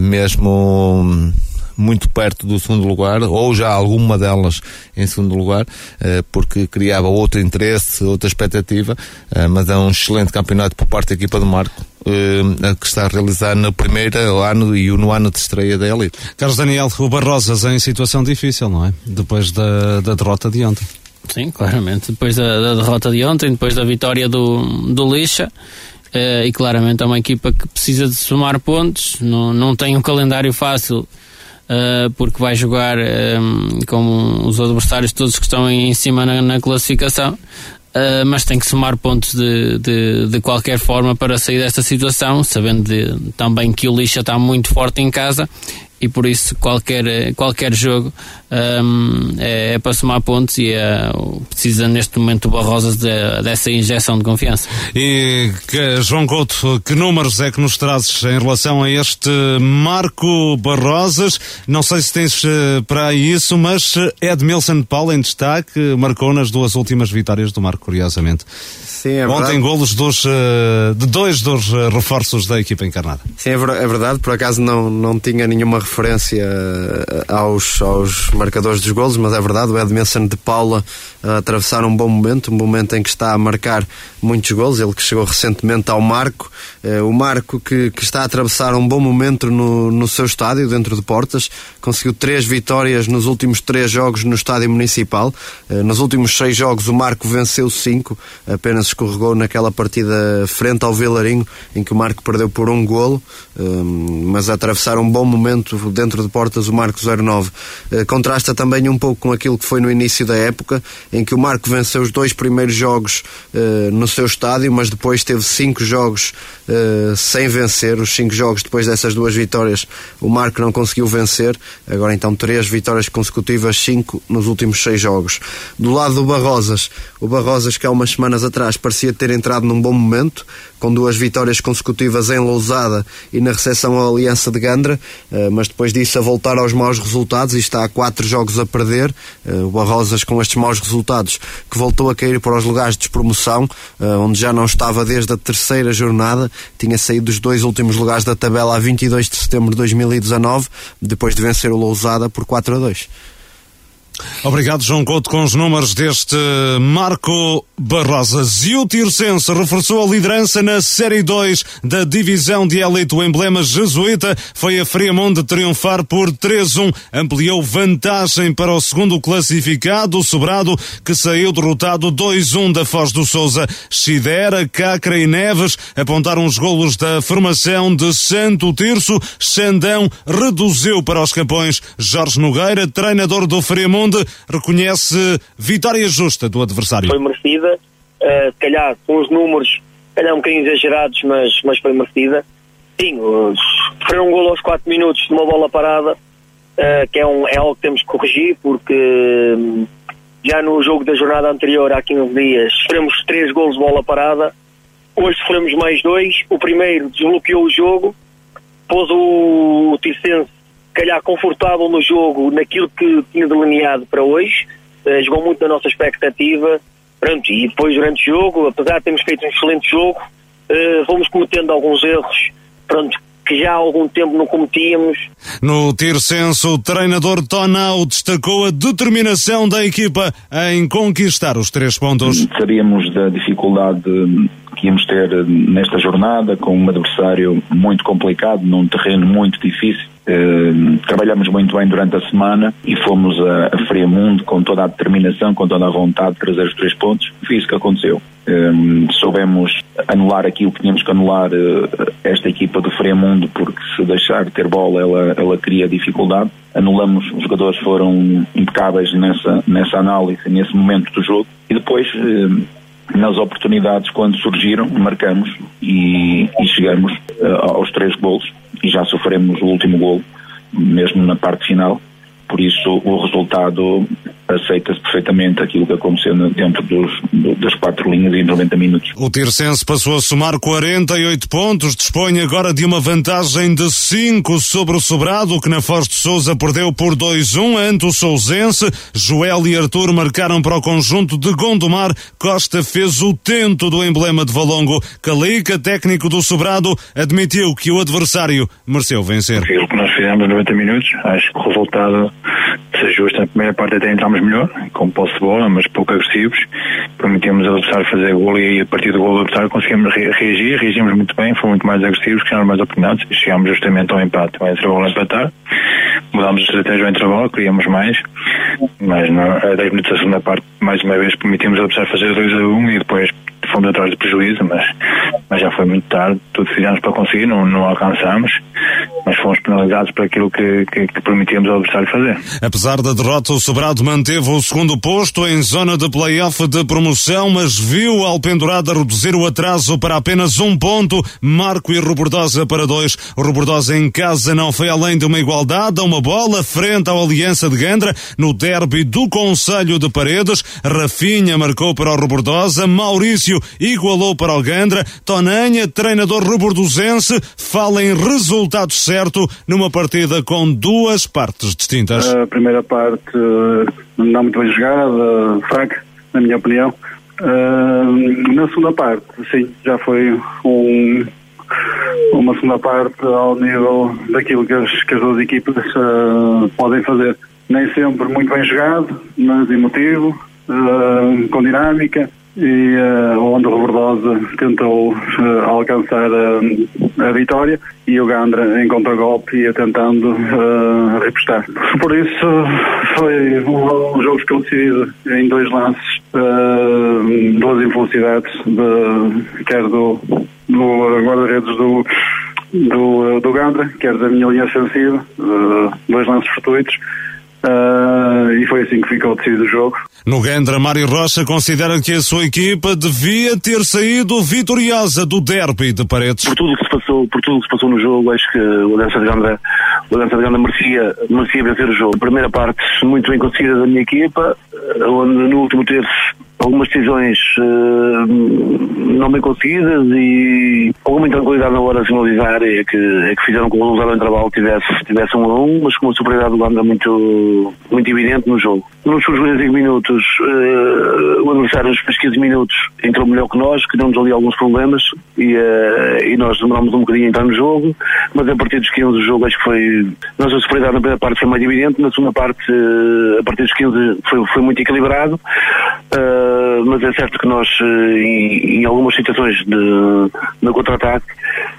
mesmo muito perto do segundo lugar, ou já alguma delas em segundo lugar, porque criava outro interesse, outra expectativa, mas é um excelente campeonato por parte da equipa do Marco, que está a realizar no primeiro ano e no ano de estreia da Elite. Carlos Daniel, o Barrosas em situação difícil, não é? Depois da derrota de ontem. Sim, claramente. Depois da derrota de ontem, depois da vitória do Lixa, e claramente é uma equipa que precisa de somar pontos, não tem um calendário fácil, porque vai jogar com os adversários todos que estão em cima na classificação, mas tem que somar pontos de qualquer forma para sair desta situação, sabendo também que o Lixa está muito forte em casa, e por isso qualquer jogo é para somar pontos, e precisa neste momento o Barrosas dessa injeção de confiança. E João Couto, que números é que nos trazes em relação a este Marco Barrosas? Não sei se tens para isso, mas Edmilson Paulo em destaque, marcou nas duas últimas vitórias do Marco, curiosamente. Sim, é ontem verdade. Golos de dois dos reforços da equipa encarnada. Sim, é verdade, por acaso não tinha nenhuma referência aos marcadores dos golos, mas é verdade, o Edmilson de Paula atravessar um bom momento em que está a marcar muitos golos, ele que chegou recentemente ao Marco, o Marco que está a atravessar um bom momento no seu estádio, dentro de portas, conseguiu 3 vitórias nos últimos 3 jogos no estádio municipal, nos últimos 6 jogos o Marco venceu 5, apenas escorregou naquela partida frente ao Vilarinho, em que o Marco perdeu por um golo, mas a atravessar um bom momento dentro de portas o Marco 09. Contrasta também um pouco com aquilo que foi no início da época, em que o Marco venceu os 2 primeiros jogos no seu estádio, mas depois teve 5 jogos sem vencer. Os 5 jogos depois dessas 2 vitórias o Marco não conseguiu vencer, agora então 3 vitórias consecutivas, 5 nos últimos 6 jogos. Do lado do Barrosas, o Barrosas que há umas semanas atrás parecia ter entrado num bom momento, com 2 vitórias consecutivas em Lousada e na recepção à Aliança de Gandra, mas depois disso a voltar aos maus resultados, e está a 4 jogos a perder. O Barrosas, com estes maus resultados, que voltou a cair para os lugares de despromoção, onde já não estava desde a 3ª jornada, tinha saído dos 2 últimos lugares da tabela a 22 de setembro de 2019, depois de vencer o Lousada por 4-2. Obrigado, João Couto, com os números deste Marco Barrosas. E o Tirsense reforçou a liderança na Série 2 da divisão de elite. O emblema jesuíta foi a Friamonte triunfar por 3-1. Ampliou vantagem para o segundo classificado, o Sobrado, que saiu derrotado 2-1 da Foz do Sousa. Xidera, Cacra e Neves apontaram os golos da formação de Santo Tirso. Xandão reduziu para os Capões. Jorge Nogueira, treinador do Friamonte, reconhece vitória justa do adversário. Foi merecida, calhar com os números, calhar um bocadinho exagerados, mas foi merecida. Sim, foi um golo aos 4 minutos de uma bola parada, que é algo que temos que corrigir, porque já no jogo da jornada anterior, há 15 dias, sofremos 3 golos de bola parada, hoje sofremos mais 2, o primeiro desbloqueou o jogo, pôs o Tirsense calhar confortável no jogo, naquilo que tinha delineado para hoje, jogou muito na nossa expectativa, pronto, e depois durante o jogo, apesar de termos feito um excelente jogo, fomos cometendo alguns erros, pronto, que já há algum tempo não cometíamos. No Tirsense, o treinador Tonau destacou a determinação da equipa em conquistar os 3 pontos. Sabíamos da dificuldade que íamos ter nesta jornada, com um adversário muito complicado, num terreno muito difícil. Trabalhamos muito bem durante a semana e fomos a Friamundo com toda a determinação, com toda a vontade de trazer os 3 pontos. Foi isso que aconteceu. Soubemos anular aquilo que tínhamos que anular. Esta equipa do Friamundo, porque se deixar de ter bola ela cria dificuldade. Anulamos, os jogadores foram impecáveis nessa análise, nesse momento do jogo, e depois nas oportunidades, quando surgiram, marcamos e chegamos aos 3 golos, e já sofremos o último golo, mesmo na parte final. Por isso, o resultado aceita-se perfeitamente, aquilo que aconteceu dentro das 4 linhas em 90 minutos. O Tirsense passou a somar 48 pontos, dispõe agora de uma vantagem de 5 sobre o Sobrado, que na Foz de Sousa perdeu por 2-1 ante o Sousense. Joel e Arthur marcaram para o conjunto de Gondomar, Costa fez o tento do emblema de Valongo. Calica, técnico do Sobrado, admitiu que o adversário mereceu vencer. O que nós fizemos 90 minutos, acho que o resultado se ajusta. Na primeira parte até entramos melhor, com posse de bola, mas pouco agressivos. Permitimos ao adversário fazer gol e a partir do gol do adversário conseguimos reagimos muito bem, fomos muito mais agressivos, criámos mais oportunidades e chegámos justamente ao empate. O intervalo a empatar, mudámos a estratégia ao intervalo, criámos mais, mas a 10 minutos da segunda parte, mais uma vez, permitimos ao adversário fazer 2-1 e depois fomos atrás de prejuízo, mas já foi muito tarde. Tudo fizemos para conseguir, não alcançamos, mas fomos penalizados por aquilo que permitíamos ao adversário fazer. Apesar da derrota, o Sobrado manteve o 2º posto em zona de play-off de promoção, mas viu Alpendurada reduzir o atraso para apenas 1 ponto, Marco e Robordosa para 2. O Robordosa em casa não foi além de uma igualdade, a uma bola, frente ao Aliança de Gandra, no derby do Concelho de Paredes. Rafinha marcou para o Robordosa, Maurício igualou para o Gandra. Tonanha, treinador robordosense, fala em resultado certo numa partida com 2 partes distintas. A primeira parte não muito bem jogada, fraca, na minha opinião. Na segunda parte, sim, já foi uma segunda parte ao nível daquilo que as duas equipas podem fazer. Nem sempre muito bem jogado, mas emotivo, com dinâmica, e onde o Robordosa tentou alcançar a vitória e o Gandra em contragolpe ia tentando repostar. Por isso foi um jogo que eu decidi em 2 lances, 2 infelicidades, quer do guarda-redes do Gandra, quer da minha linha ofensiva, 2 lances fortuitos. E foi assim que ficou decidido o jogo. No Gandra, Mário Rocha considera que a sua equipa devia ter saído vitoriosa do derby de Paredes. Por tudo o que se passou no jogo, acho que o Aliança de Gandra merecia vencer o jogo. Primeira parte muito bem conseguida da minha equipa, onde no último terço algumas decisões não bem conseguidas e alguma intranquilidade na hora de finalizar é que fizeram com que o resultado em trabalho tivesse 1-1, mas com uma superioridade do Gandra muito, muito evidente no jogo. Nos seus 25 minutos, o adversário nos 15 minutos entrou melhor que nós, criamos ali alguns problemas e nós demorámos um bocadinho a entrar no jogo, mas a partir dos 15 do jogo acho que foi... A nossa superioridade na primeira parte foi mais evidente, na segunda parte, a partir dos 15 foi muito equilibrado, mas é certo que nós, em algumas situações no contra-ataque,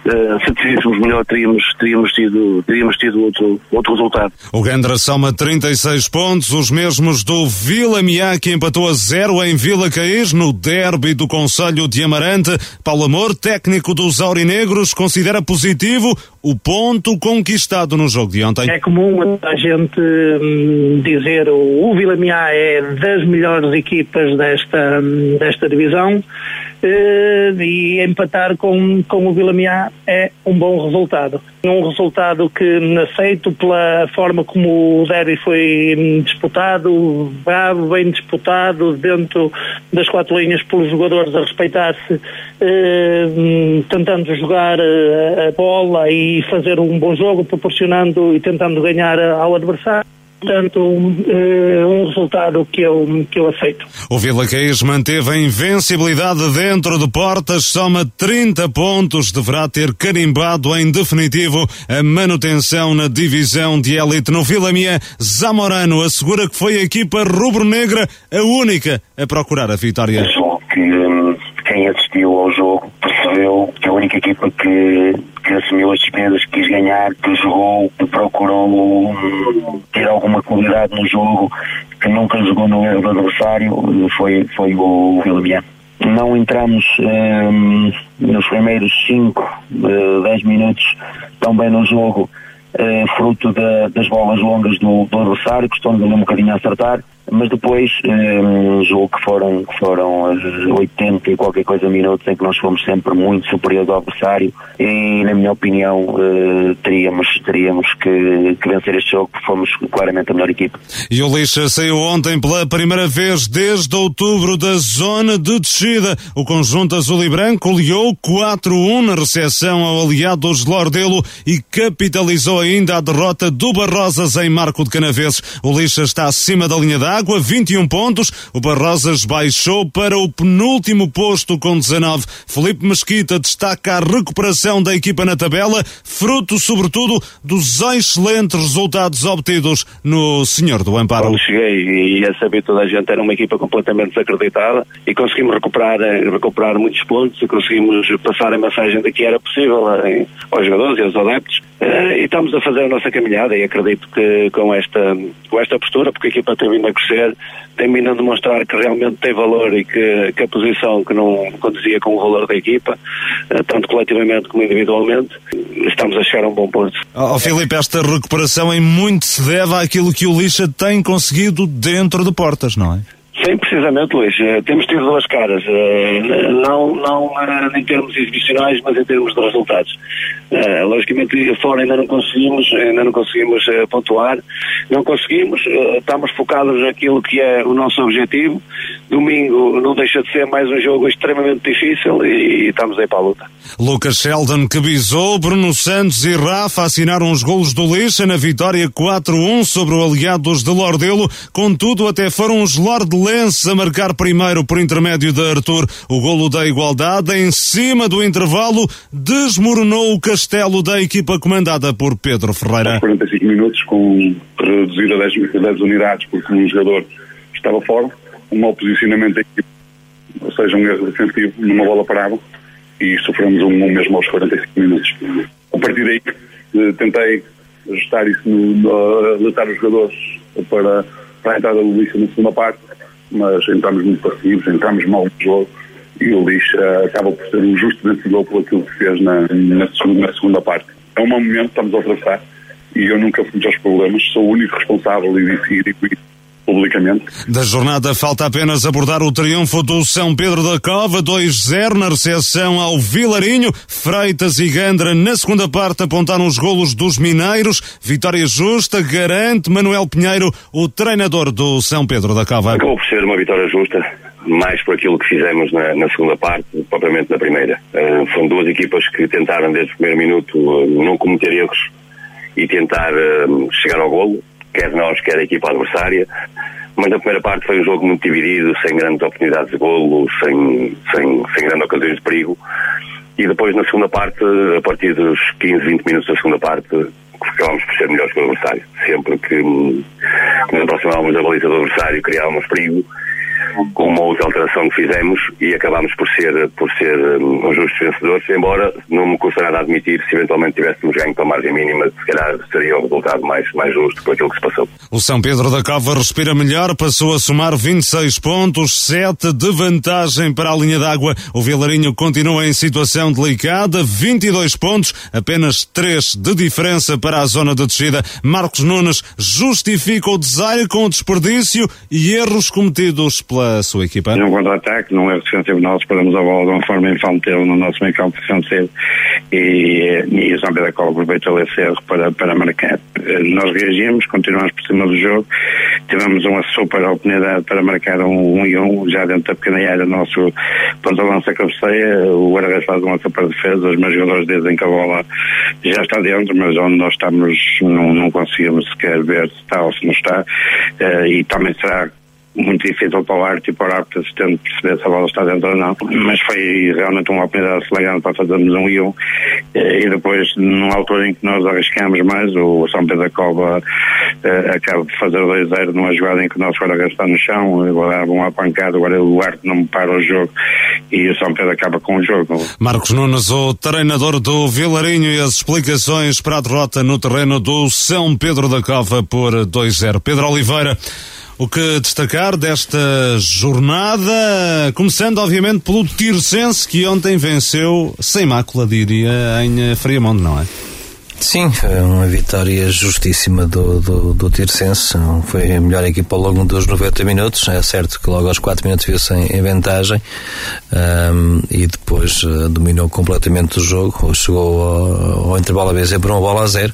se decidíssemos melhor, teríamos tido outro resultado. O Gandra soma 36 pontos, os mesmos do Vila Miá, que empatou a 0 em Vila Caís, no derby do Concelho de Amarante. Paulo Amor, técnico dos Aurinegros, considera positivo o ponto conquistado no jogo de ontem. É comum a gente dizer o Vila Miá é das melhores equipas desta divisão, e empatar com o Vila Miá é um bom resultado. Um resultado que aceito pela forma como o derby foi disputado, bravo, bem disputado, dentro das 4 linhas, pelos jogadores a respeitar-se, tentando jogar a bola e fazer um bom jogo, proporcionando e tentando ganhar ao adversário. Portanto, um resultado que eu aceito. O Vila Caís manteve a invencibilidade dentro de portas, soma 30 pontos, deverá ter carimbado em definitivo a manutenção na divisão de élite. No Vila Miá, Zamorano assegura que foi a equipa rubro-negra a única a procurar a vitória. Quem assistiu ao jogo percebeu que única equipa que assumiu as despesas, quis ganhar, que jogou, que procurou ter alguma qualidade no jogo, que nunca jogou no erro do adversário, foi o Vila Miã. Não entramos nos primeiros 5, 10 minutos tão bem no jogo, fruto das bolas longas do adversário, que estão um bocadinho a acertar, mas depois julgo que foram 80 e qualquer coisa minutos em que nós fomos sempre muito superiores ao adversário e, na minha opinião, teríamos que vencer este jogo, porque fomos claramente a melhor equipa. E o Lixa saiu ontem pela primeira vez desde outubro da zona de descida. O conjunto azul e branco goleou 4-1 na recepção ao Aliados de Lordelo e capitalizou ainda a derrota do Barrosas em Marco de Canaveses. O Lixa está acima da linha d'água, 21 pontos. O Barrosas baixou para o penúltimo posto com 19. Felipe Mesquita destaca a recuperação da equipa na tabela, fruto sobretudo dos excelentes resultados obtidos no Senhor do Amparo. Quando cheguei e a saber toda a gente, era uma equipa completamente desacreditada e conseguimos recuperar muitos pontos e conseguimos passar a mensagem de que era possível aos jogadores e aos adeptos. E estamos a fazer a nossa caminhada e acredito que com esta postura, porque a equipa tem vindo a crescer, tem vindo a demonstrar que realmente tem valor e que a posição que não condizia com o valor da equipa, tanto coletivamente como individualmente, estamos a chegar a um bom ponto. Filipe, esta recuperação em muito se deve àquilo que o Lixa tem conseguido dentro de portas, não é? Sim, precisamente, Luís. Temos tido duas caras, não em termos exibicionais, mas em termos de resultados. Logicamente, fora ainda não conseguimos pontuar, estamos focados naquilo que é o nosso objetivo. Domingo não deixa de ser mais um jogo extremamente difícil e estamos aí para a luta. Lucas Sheldon, que bisou, Bruno Santos e Rafa assinaram os golos do Lixa na vitória 4-1 sobre o Aliados de Lordelo. Contudo, até foram os Lordelenses a marcar primeiro por intermédio de Arthur. O golo da igualdade em cima do intervalo desmoronou o castelo da equipa comandada por Pedro Ferreira. 45 minutos, com reduzir a 10 unidades porque um jogador estava fora, um mau posicionamento da equipa, ou seja, um erro defensivo numa bola parada, e sofremos um mesmo aos 45 minutos. A partir daí tentei ajustar isso, alertar os jogadores para a entrada do Lixa na segunda parte, mas entramos muito passivos, entramos mal no jogo e o Lixa acaba por ser um justo vencedor por aquilo que fez na segunda parte. É um mau momento, estamos a atravessar e eu nunca fujo aos problemas, sou o único responsável e digo isso publicamente. Da jornada falta apenas abordar o triunfo do São Pedro da Cova, 2-0 na recepção ao Vilarinho. Freitas e Gandra na segunda parte apontaram os golos dos mineiros. Vitória justa, garante Manuel Pinheiro, o treinador do São Pedro da Cova. Acabou por ser uma vitória justa, mais por aquilo que fizemos na segunda parte, propriamente na primeira. Foram duas equipas que tentaram desde o primeiro minuto não cometer erros e tentar chegar ao golo, quer nós, quer a equipa adversária, mas na primeira parte foi um jogo muito dividido, sem grandes oportunidades de golo, sem grandes ocasiões de perigo, e depois na segunda parte, a partir dos 15, 20 minutos da segunda parte, ficávamos por ser melhores que o adversário. Sempre que nos aproximávamos da baliza do adversário, criávamos perigo, com uma outra alteração que fizemos, e acabámos por ser justos vencedores, embora não me custa nada admitir, se eventualmente tivéssemos ganho para a margem mínima, se calhar seria um resultado mais justo por aquilo que se passou. O São Pedro da Cova respira melhor, passou a somar 26 pontos, 7 de vantagem para a linha d'água. O Vilarinho continua em situação delicada, 22 pontos, apenas 3 de diferença para a zona de descida. Marcos Nunes justifica o desaire com o desperdício e erros cometidos pela sua equipa. Num contra-ataque, num erro defensivo nosso, paramos a bola de uma forma infalível no nosso meio campo defensivo e o São Pedro da Cova aproveitou esse erro para marcar. Nós reagimos, continuamos por cima do jogo, tivemos uma super oportunidade para marcar um já dentro da pequena área. Nosso ponta-lança cabeceia, o guarda-redes faz uma super defesa, os meus jogadores dizem que a bola já está dentro, mas onde nós estamos não conseguimos sequer ver se está ou se não está, e também será muito difícil para o árbitro e para o árbitro assistente perceber se a bola está dentro ou não, mas foi realmente uma oportunidade legal para fazermos 1-1, e depois, numa altura em que nós arriscámos mais, o São Pedro da Cova acaba de fazer 2-0 numa jogada em que o nosso guarda-redes está no chão, eu dava uma pancada, agora o árbitro não me para o jogo e o São Pedro acaba com o jogo. Marcos Nunes, o treinador do Vilarinho, e as explicações para a derrota no terreno do São Pedro da Cova por 2-0. Pedro Oliveira, o que destacar desta jornada, começando obviamente pelo Tirsense, que ontem venceu, sem mácula diria, em Friamonte, não é? Sim, foi uma vitória justíssima do Tirsense. Foi a melhor equipa ao longo dos 90 minutos. É certo que logo aos 4 minutos viu-se em vantagem, e depois dominou completamente o jogo. Chegou ao intervalo a vencer por 1-0.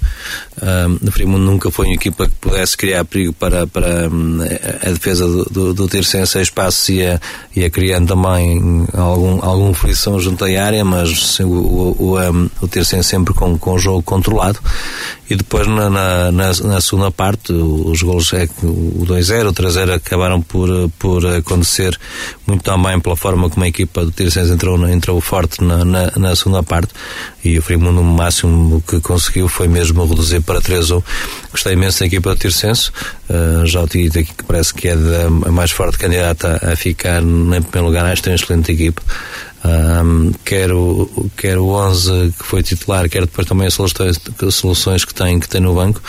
O Friamonte nunca foi uma equipa que pudesse criar perigo para a defesa do Tirsense a espaço, e a criando também alguma frição junto à área, mas o Tirsense sempre com o jogo controlado. E depois na segunda parte os golos, o 2-0, o 3-0 acabaram por acontecer muito também pela forma como a equipa do Tirsense entrou forte na segunda parte, e o Friamonte no máximo que conseguiu foi mesmo reduzir para 3-1. Gostei imenso da equipa do Tirsense, já o tinha dito aqui que parece que é a mais forte candidata a ficar em primeiro lugar. Acho que tem uma excelente equipa. Quer o 11 que foi titular, quer depois também as soluções que tem no banco,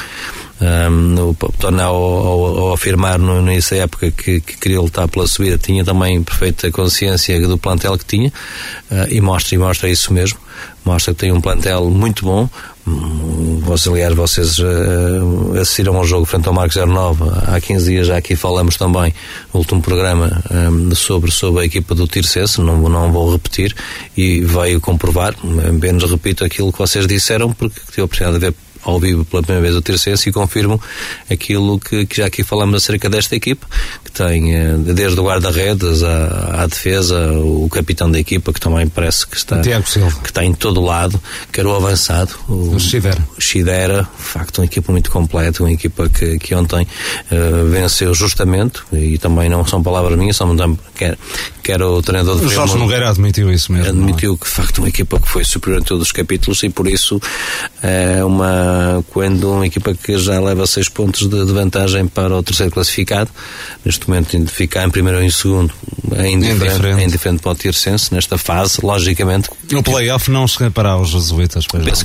torna ao afirmar nessa época que queria lutar pela subida, tinha também perfeita consciência do plantel que tinha, e mostra isso mesmo. Mostra que tem um plantel muito bom. Aliás, vocês assistiram ao jogo frente ao Marcos 09 há 15 dias, já aqui falamos também no último programa sobre a equipa do Tirsense, não vou repetir, e veio comprovar, apenas repito aquilo que vocês disseram, porque tive a oportunidade de ver ao vivo pela primeira vez o Tirsense e confirmo aquilo que já aqui falamos acerca desta equipa, que tem desde o guarda-redes à defesa, o capitão da equipa, que também parece que está em todo lado, quer o avançado, o Chidera, de facto uma equipa muito completa, uma equipa que ontem venceu justamente, e também não são palavras minhas, são quer o treinador de Friamonte, Jorge Nogueira admitiu isso mesmo, admitiu que de facto uma equipa que foi superior em todos os capítulos, e por isso é quando uma equipa que já leva 6 pontos de vantagem para o terceiro classificado, neste momento de ficar em primeiro ou em segundo é indiferente para o Tirsense nesta fase, logicamente. O play-off não se reparar aos jesuítas? Penso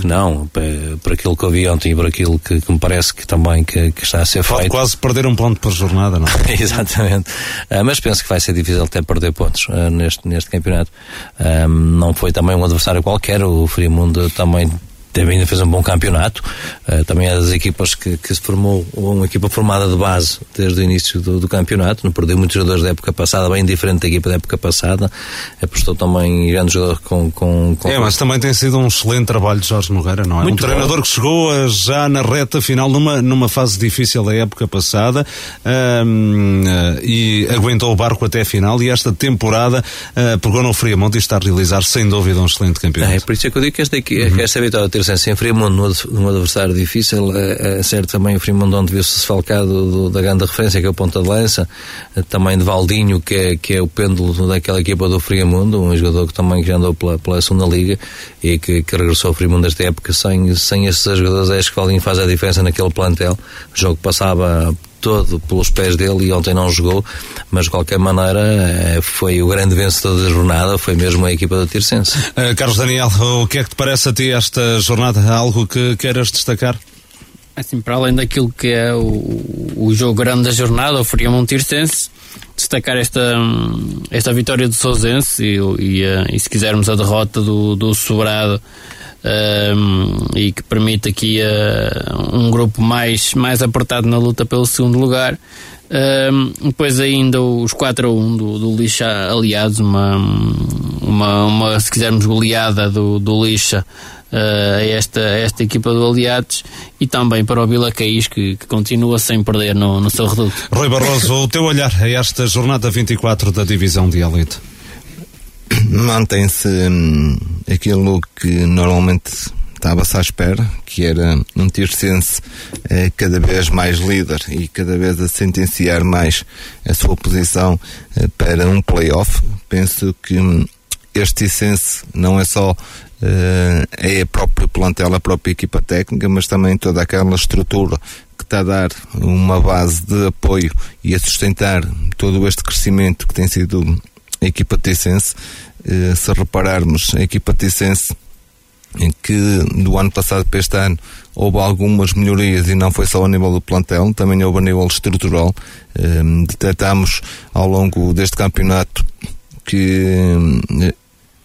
que não, por aquilo que eu vi ontem e por aquilo que me parece que também que está a ser feito. Pode quase perder um ponto por jornada, não? Exatamente, mas penso que vai ser difícil até perder pontos neste campeonato. Não foi também um adversário qualquer, o Friamonte também ainda fez um bom campeonato. Também é das equipas que se formou, uma equipa formada de base desde o início do campeonato, não perdeu muitos jogadores da época passada, bem diferente da equipa da época passada, apostou também em grandes jogadores mas também tem sido um excelente trabalho de Jorge Nogueira, não é? Muito um treinador bom, que chegou já na reta final numa fase difícil da época passada, e aguentou o barco até a final, e esta temporada pegou no Friamonte e está a realizar sem dúvida um excelente campeonato. É por isso que eu digo que esta vitória sem Friamonte, num adversário difícil, é certo também o Friamonte, onde viu-se desfalcado da grande referência que é o ponta de lança, também de Valdinho, que é o pêndulo daquela equipa do Friamonte, um jogador que também já andou pela segunda liga e que regressou ao Friamonte desta época. Sem esses jogadores, acho que Valdinho faz a diferença naquele plantel. O jogo passava todo pelos pés dele e ontem não jogou, mas de qualquer maneira foi o grande vencedor da jornada, foi mesmo a equipa do Tirsense. Carlos Daniel, o que é que te parece a ti esta jornada? Algo que queiras destacar? Assim, para além daquilo que é o jogo grande da jornada, o Friamonte-Tirsense, destacar esta vitória do Sousense e se quisermos a derrota do Sobrado, e que permite aqui um grupo mais apertado na luta pelo segundo lugar. Depois ainda os 4-1 do Lixa Aliados, uma se quisermos goleada do Lixa a esta equipa do Aliados, e também para o Vilacaís, que continua sem perder no seu reduto. Rui Barroso, o teu olhar a esta jornada 24 da divisão de elite? Mantém-se aquilo que normalmente estava-se à espera, que era um tircense cada vez mais líder e cada vez a sentenciar mais a sua posição para um play-off. Penso que este tircense não é só é a própria plantel, a própria equipa técnica, mas também toda aquela estrutura que está a dar uma base de apoio e a sustentar todo este crescimento que tem sido a equipa ticense. Se repararmos, a equipa ticense, que do ano passado para este ano houve algumas melhorias, e não foi só a nível do plantel, também houve a nível estrutural. Detectámos ao longo deste campeonato que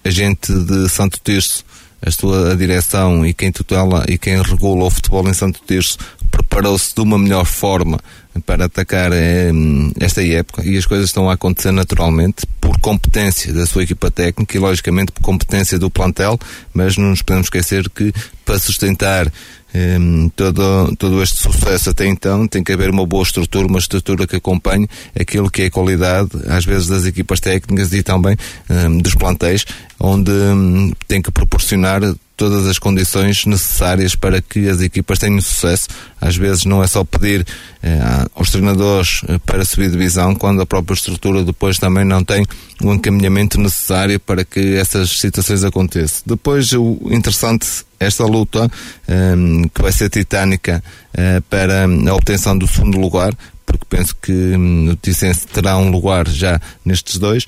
a gente de Santo Tirso, a sua direção e quem tutela e quem regula o futebol em Santo Tirso, preparou-se de uma melhor forma para atacar esta época, e as coisas estão a acontecer naturalmente por competência da sua equipa técnica e logicamente por competência do plantel, mas não nos podemos esquecer que para sustentar todo este sucesso até então tem que haver uma boa estrutura, uma estrutura que acompanhe aquilo que é a qualidade às vezes das equipas técnicas e também dos plantéis, onde tem que proporcionar todas as condições necessárias para que as equipas tenham sucesso. Às vezes não é só pedir aos treinadores para subir divisão, quando a própria estrutura depois também não tem o encaminhamento necessário para que essas situações aconteçam. Depois, o interessante, esta luta que vai ser titânica para a obtenção do segundo lugar, porque penso que o Ticense terá um lugar já nestes dois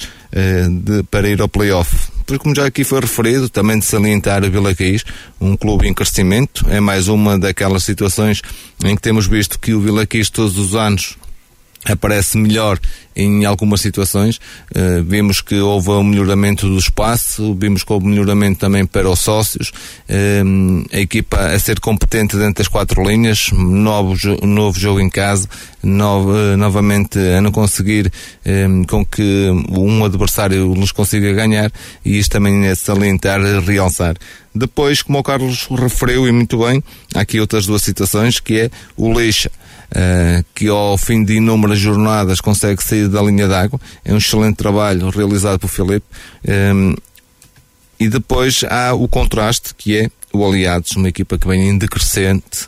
para ir ao play-off. Porque, como já aqui foi referido, também de salientar o Vilacaís, um clube em crescimento, é mais uma daquelas situações em que temos visto que o Vilacaís todos os anos aparece melhor em algumas situações. Vimos que houve um melhoramento do espaço, vimos que houve um melhoramento também para os sócios, a equipa a ser competente dentro das quatro linhas, novo jogo em casa, novamente a não conseguir com que um adversário nos consiga ganhar, e isto também é salientar e realçar. Depois, como o Carlos referiu e muito bem, há aqui outras duas situações, que é o Lixa, que ao fim de inúmeras jornadas consegue sair da linha d'água. É um excelente trabalho realizado por Filipe. E depois há o contraste, que é o Aliados, uma equipa que vem em decrescente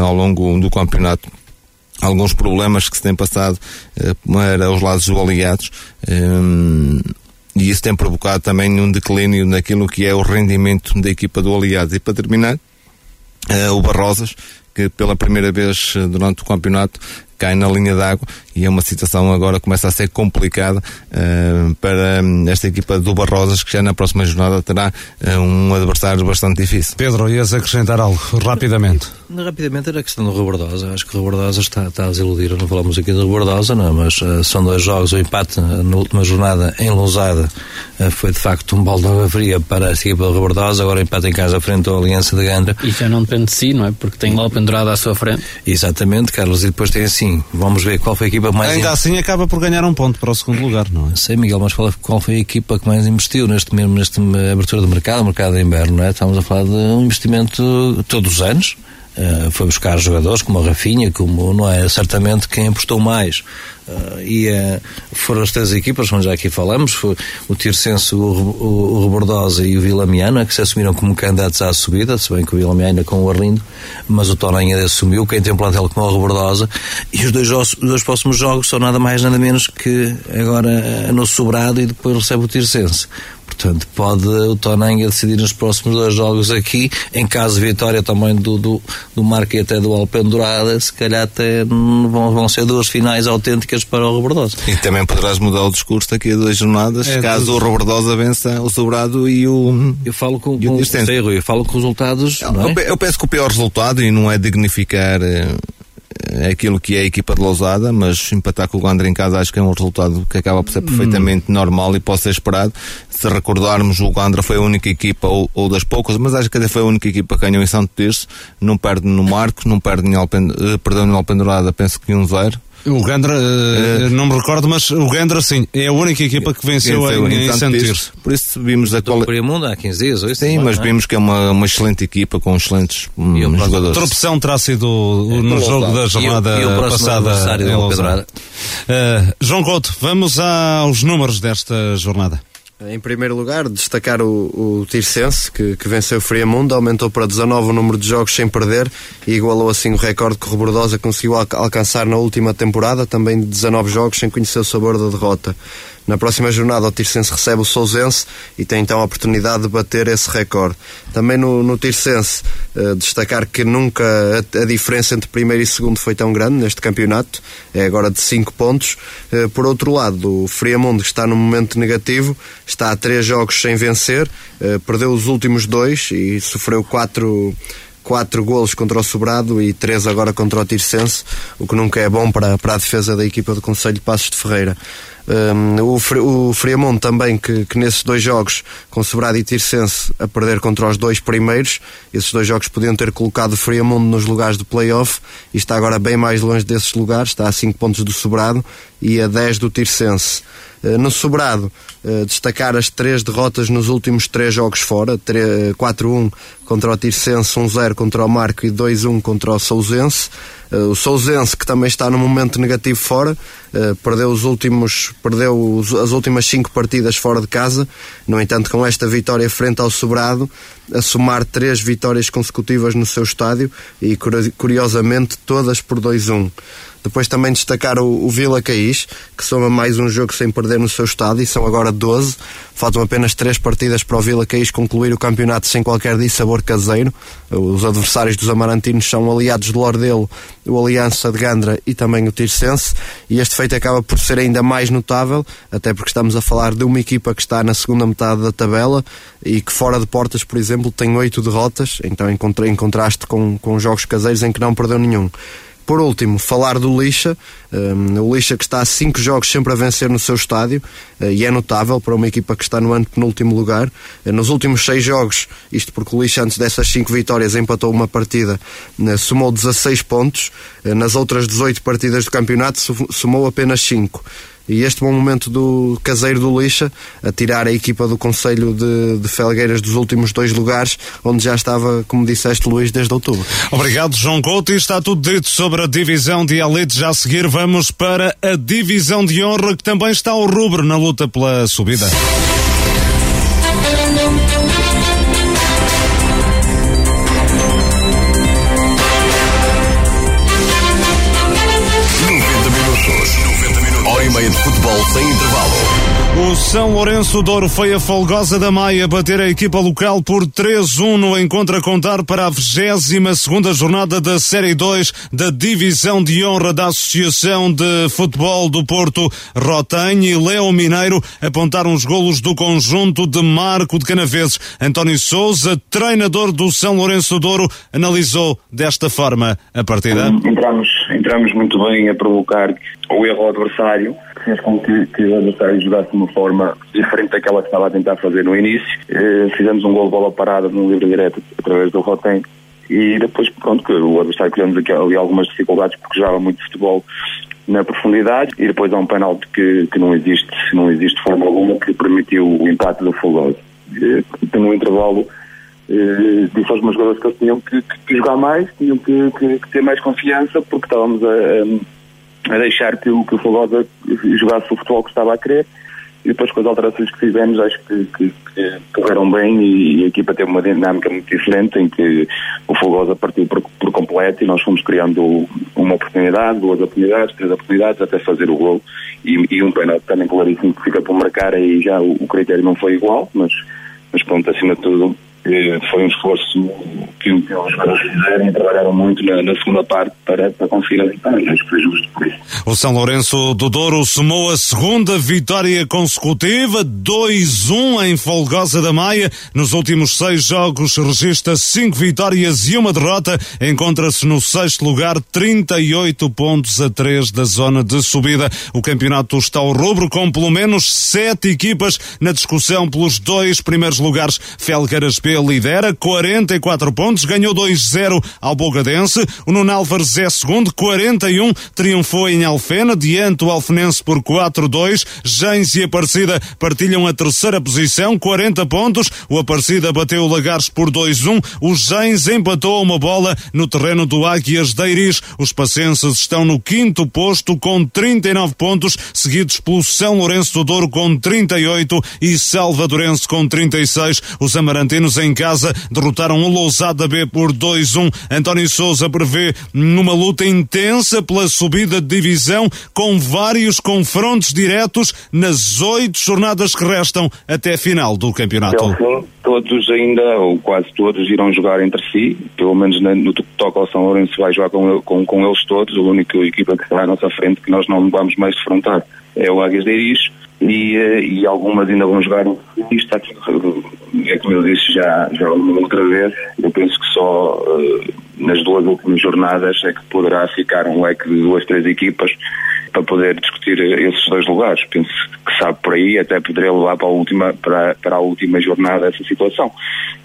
ao longo do campeonato. Alguns problemas que se têm passado para os lados do Aliados, e isso tem provocado também um declínio naquilo que é o rendimento da equipa do Aliados. E para terminar, o Barrosas, que pela primeira vez durante o campeonato cai na linha d'água, e é uma situação agora que começa a ser complicada para esta equipa do Barrosas, que já na próxima jornada terá um adversário bastante difícil. Pedro, ias acrescentar algo, rapidamente? Rapidamente era a questão do Rio Barbosa. Acho que o Rio Barbosa está a desiludir. Não falamos aqui do Rio Barbosa, não, mas são dois jogos. O empate na última jornada em Lousada foi de facto um balde de água fria para a equipa do Rio Barbosa. Agora empate em casa frente à Aliança de Gandra. E já não depende de si, não é? Porque tem lá o pendurado à sua frente. Exatamente, Carlos. E depois tem assim, vamos ver qual foi a equipa mais... Ainda assim acaba por ganhar um ponto para o segundo lugar, não é? Sei, Miguel, mas qual foi a equipa que mais investiu nesta abertura do mercado, o mercado de inverno, não é? Estamos a falar de um investimento todos os anos. Foi buscar jogadores como a Rafinha, como, não é? Certamente quem apostou mais. Foram as três equipas, como já aqui falamos, foi o Tirsense, o Rebordosa e o Vilamiana, que se assumiram como candidatos à subida, se bem que o Vilamiana com o Arlindo, mas o Tonenha assumiu, quem tem um plantel como o Rebordosa, e os dois próximos jogos são nada mais nada menos que agora no Sobrado, e depois recebe o Tirsense. Portanto, pode o Tonenga decidir nos próximos dois jogos aqui, em caso de vitória também do Marco e até do Alpendurada, se calhar até vão ser duas finais autênticas para o Robordosa. E também poderás mudar o discurso daqui a duas jornadas, caso o Robordosa vença o Sobrado e o... Eu falo com os resultados, não é? Eu penso que o pior resultado, e não é dignificar aquilo que é a equipa de Lousada, mas empatar com o Gandra em casa acho que é um resultado que acaba por ser perfeitamente normal e pode ser esperado. Se recordarmos, o Gandra foi a única equipa, ou das poucas, mas acho que até foi a única equipa que ganhou em Santo Tirso, não perde no Marco, não perde em Alpendurada, penso que 1-0. O Gandra, não me recordo, mas o Gandra sim, é a única equipa que venceu em Santo Tirso. Por isso vimos a Primundo há 15 dias, ou isso? Sim, mas vimos que é uma excelente equipa com excelentes jogadores. A tropeção terá sido no jogo da jornada passada em Lousada. João Couto, vamos aos números desta jornada. Em primeiro lugar, destacar o Tirsense, que venceu o Friamundo, aumentou para 19 o número de jogos sem perder e igualou assim o recorde que o Rebordosa conseguiu alcançar na última temporada, também de 19 jogos sem conhecer o sabor da derrota. Na próxima jornada o Tirsense recebe o Sousense e tem então a oportunidade de bater esse recorde. Também no Tirsense, destacar que nunca a diferença entre primeiro e segundo foi tão grande neste campeonato, é agora de 5 pontos. Por outro lado, o Friamundo, que está num momento negativo, está a 3 jogos sem vencer, perdeu os últimos 2 e sofreu 4 golos contra o Sobrado e 3 agora contra o Tirsense, o que nunca é bom para a defesa da equipa do Concelho de Passos de Ferreira. O Friamundo também, que nesses 2 jogos, com Sobrado e Tirsense a perder contra os 2 primeiros, esses 2 jogos podiam ter colocado o Friamundo nos lugares de play-off e está agora bem mais longe desses lugares, está a 5 pontos do Sobrado e a 10 do Tirsense. No Sobrado, destacar as 3 derrotas nos últimos 3 jogos fora, 4-1 contra o Tirsense, 1-0 contra o Marco e 2-1 contra o Sousense. O Sousense, que também está num momento negativo fora, perdeu as últimas 5 partidas fora de casa. No entanto, com esta vitória frente ao Sobrado, a somar 3 vitórias consecutivas no seu estádio e, curiosamente, todas por 2-1. Depois também destacar o Vila Caís, que soma mais um jogo sem perder no seu estádio e são agora 12. Faltam apenas 3 partidas para o Vila Caís concluir o campeonato sem qualquer dissabor caseiro. Os adversários dos amarantinos são Aliados de Lordelo, o Aliança de Gandra e também o Tirsense, e este feito acaba por ser ainda mais notável, até porque estamos a falar de uma equipa que está na segunda metade da tabela e que fora de portas, por exemplo, tem 8 derrotas, então em contraste com jogos caseiros em que não perdeu nenhum. Por último, falar do Lixa, o Lixa, que está a 5 jogos sempre a vencer no seu estádio, e é notável para uma equipa que está no antepenúltimo lugar. Nos últimos 6 jogos, isto porque o Lixa antes dessas 5 vitórias empatou uma partida, somou 16 pontos, nas outras 18 partidas do campeonato somou apenas 5. E este bom momento do caseiro do Lixa, a tirar a equipa do Concelho de Felgueiras dos últimos 2 lugares, onde já estava, como disseste, Luís, desde outubro. Obrigado, João Couto. E está tudo dito sobre a divisão de elite. Já a seguir vamos para a divisão de honra, que também está ao rubro na luta pela subida. De futebol sem intervalo. O São Lourenço de Douro foi a Folgosa da Maia bater a equipa local por 3-1 no encontro a contar para a 22ª jornada da Série 2 da Divisão de Honra da Associação de Futebol do Porto. Rotanho e Leo Mineiro apontaram os golos do conjunto de Marco de Canaveses. António Sousa, treinador do São Lourenço de Douro, analisou desta forma a partida. Entramos muito bem a provocar o erro ao adversário, que fez com que o adversário jogasse de uma forma diferente daquela que estava a tentar fazer no início. Fizemos um gol de bola parada num livre direto através do Rotem e depois, pronto, que o adversário criamos ali algumas dificuldades porque jogava muito futebol na profundidade e depois há um penalti que não existe forma alguma que permitiu o empate do Fulgoso. No intervalo disse aos meus jogadores que eles tinham que jogar mais, tinham que ter mais confiança, porque estávamos a deixar que o Folgosa jogasse o futebol que estava a querer e depois com as alterações que fizemos acho que correram bem e a equipa teve uma dinâmica muito diferente em que o Folgosa partiu por completo e nós fomos criando uma oportunidade, 2 oportunidades, 3 oportunidades até fazer o golo e um penalti também claríssimo que fica por marcar, aí já o critério não foi igual, mas pronto, acima de tudo foi um esforço que os jogadores fizeram e trabalharam muito na segunda parte para conseguir a vitória. Acho que foi justo por isso. O São Lourenço do Douro somou a 2ª vitória consecutiva, 2-1 em Folgosa da Maia. Nos últimos 6 jogos registra 5 vitórias e 1 derrota. Encontra-se no 6º lugar, 38 pontos a 3 da zona de subida. O campeonato está ao rubro com pelo menos 7 equipas na discussão pelos 2 primeiros lugares. Felgueiras PSP lidera 44 pontos, ganhou 2-0 ao Bogadense. O Nuno Álvares é segundo, 41, triunfou em Alfena, diante o Alfenense por 4-2. Gens e Aparecida partilham a terceira posição, 40 pontos. O Aparecida bateu o Lagares por 2-1. O Gens empatou uma bola no terreno do Águias de Eiris. Os pacenses estão no quinto posto com 39 pontos, seguidos pelo São Lourenço do Douro com 38 e Salvadorense com 36. Os amarantinos em casa derrotaram o Lousada B por 2-1. António Sousa prevê numa luta intensa pela subida de divisão, com vários confrontos diretos nas 8 jornadas que restam até a final do campeonato. Todos ainda, ou quase todos, irão jogar entre si, pelo menos no que toca ao São Lourenço vai jogar com eles todos. A única equipa que está à nossa frente que nós não vamos mais defrontar é o Águias de Eiris, e algumas ainda vão jogar. Isto aqui, é como eu disse já outra vez, eu penso que só nas duas últimas jornadas é que poderá ficar um leque de 2-3 equipas para poder discutir esses dois lugares. Penso que sabe por aí, até poderia levar para a última jornada essa situação.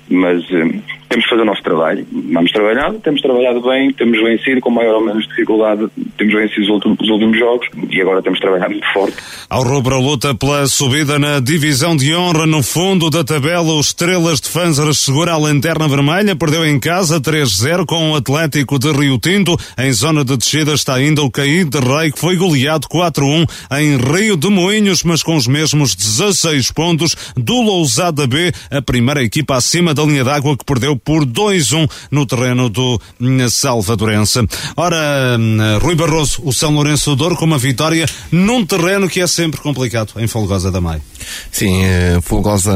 Mas temos de fazer o nosso trabalho, vamos trabalhar, temos trabalhado bem, temos vencido com maior ou menos dificuldade, temos vencido os últimos jogos e agora temos trabalhado muito forte. Ao rubro, a luta pela subida na divisão de honra. No fundo da tabela, o Estrelas de Fãs segura a lanterna vermelha, perdeu em casa 3-0 com o Atlético de Rio Tinto. Em zona de descida está ainda o Caído de Rei, que foi goleado 4-1 em Rio de Moinhos, mas com os mesmos 16 pontos do Lousada B, a primeira equipa acima da linha d'água, que perdeu por 2-1 no terreno do Salvadorense. Ora, Rui Barroso, o São Lourenço do Douro com uma vitória num terreno que é sempre complicado, em Folgosa da Maia. Sim, Folgosa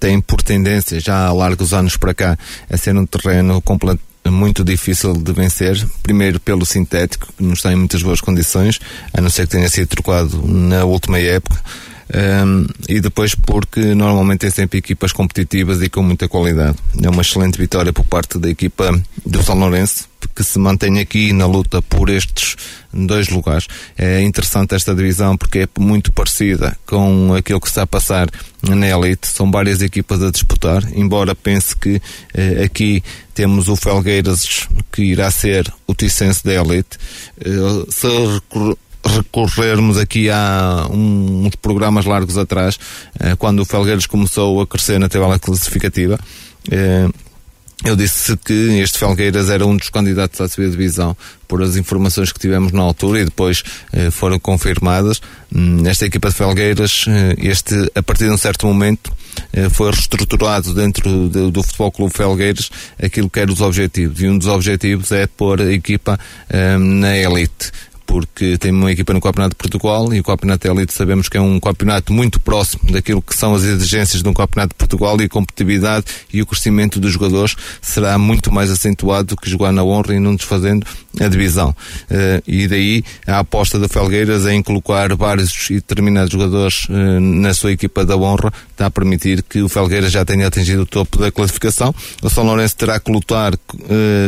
tem por tendência, já há largos anos para cá, a ser um terreno muito difícil de vencer, primeiro pelo sintético, que não está em muitas boas condições, a não ser que tenha sido trocado na última época, e depois porque normalmente tem sempre equipas competitivas e com muita qualidade. É uma excelente vitória por parte da equipa do São Lourenço, que se mantém aqui na luta por estes dois lugares. É interessante esta divisão porque é muito parecida com aquilo que está a passar na Elite. São várias equipas a disputar, embora pense que aqui temos o Felgueiras, que irá ser o Ticense da Elite. Se recorrermos aqui a uns programas largos atrás, quando o Felgueiras começou a crescer na tabela classificativa, eu disse que este Felgueiras era um dos candidatos à subida de divisão, por as informações que tivemos na altura e depois foram confirmadas. Esta equipa de Felgueiras, a partir de um certo momento, foi reestruturado dentro do Futebol Clube Felgueiras aquilo que eram os objetivos, e um dos objetivos é pôr a equipa na Elite, porque tem uma equipa no Campeonato de Portugal, e o Campeonato Elite sabemos que é um campeonato muito próximo daquilo que são as exigências de um Campeonato de Portugal, e a competitividade e o crescimento dos jogadores será muito mais acentuado do que jogar na honra e não desfazendo a divisão. E daí a aposta da Felgueiras em colocar vários e determinados jogadores na sua equipa da honra está a permitir que o Felgueiras já tenha atingido o topo da classificação. O São Lourenço terá que lutar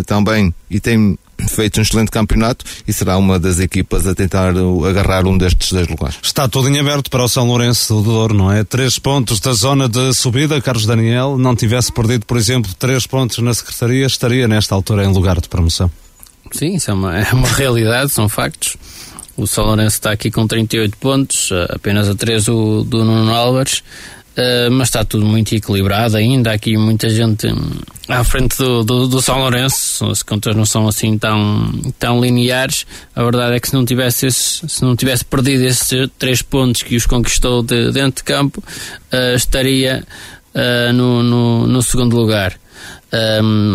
também, e tem feito um excelente campeonato, e será uma das equipas a tentar agarrar um destes dois lugares. Está tudo em aberto para o São Lourenço do Douro, não é? 3 pontos da zona de subida. Carlos Daniel, não tivesse perdido, por exemplo, 3 pontos na secretaria, estaria nesta altura em lugar de promoção. Sim, isso é uma realidade, são factos. O São Lourenço está aqui com 38 pontos, apenas a 3 do Nuno Álvares. Mas está tudo muito equilibrado ainda, há aqui muita gente à frente do São Lourenço. As contas não são assim tão lineares. A verdade é que se não tivesse perdido esses 3 pontos que os conquistou de dentro de campo, estaria no segundo lugar.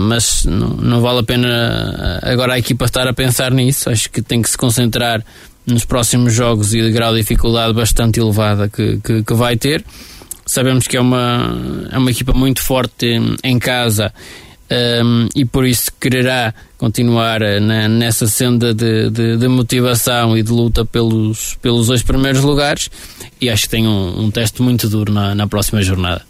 Mas não vale a pena agora a equipa estar a pensar nisso. Acho que tem que se concentrar nos próximos jogos e de grau de dificuldade bastante elevada que vai ter. Sabemos que é uma equipa muito forte em casa, e por isso quererá continuar nessa senda de motivação e de luta pelos 2 primeiros lugares, e acho que tem um teste muito duro na próxima jornada.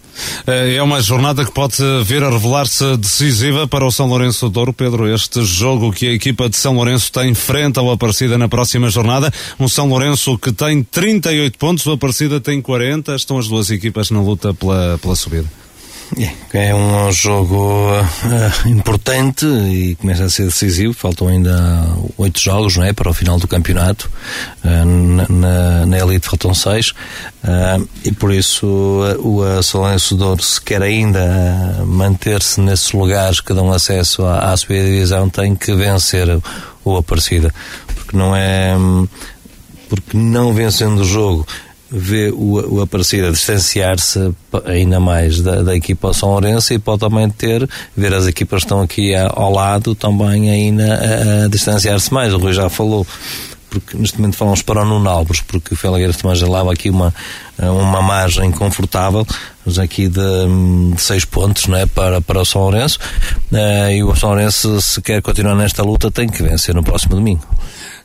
É uma jornada que pode vir a revelar-se decisiva para o São Lourenço do Douro, Pedro, este jogo que a equipa de São Lourenço tem frente ao Aparecida na próxima jornada. Um São Lourenço que tem 38 pontos, o Aparecida tem 40, estão as duas equipas na luta pela subida. É um jogo importante e começa a ser decisivo. Faltam ainda 8 jogos, não é, para o final do campeonato. Na elite faltam 6, e por isso o Salenço de Douro, se quer ainda manter-se nesses lugares que dão acesso à sua divisão, tem que vencer o Aparecida, porque não vencendo o jogo vê o Aparecida distanciar-se ainda mais da equipa São Lourenço, e pode também ver as equipas que estão aqui ao lado também ainda a distanciar-se mais. O Rui já falou, porque neste momento falamos para o Nuno Alves, porque o Felgueiras também já lava aqui uma margem confortável, aqui de 6 pontos, não é, para o São Lourenço, e o São Lourenço, se quer continuar nesta luta, tem que vencer no próximo domingo.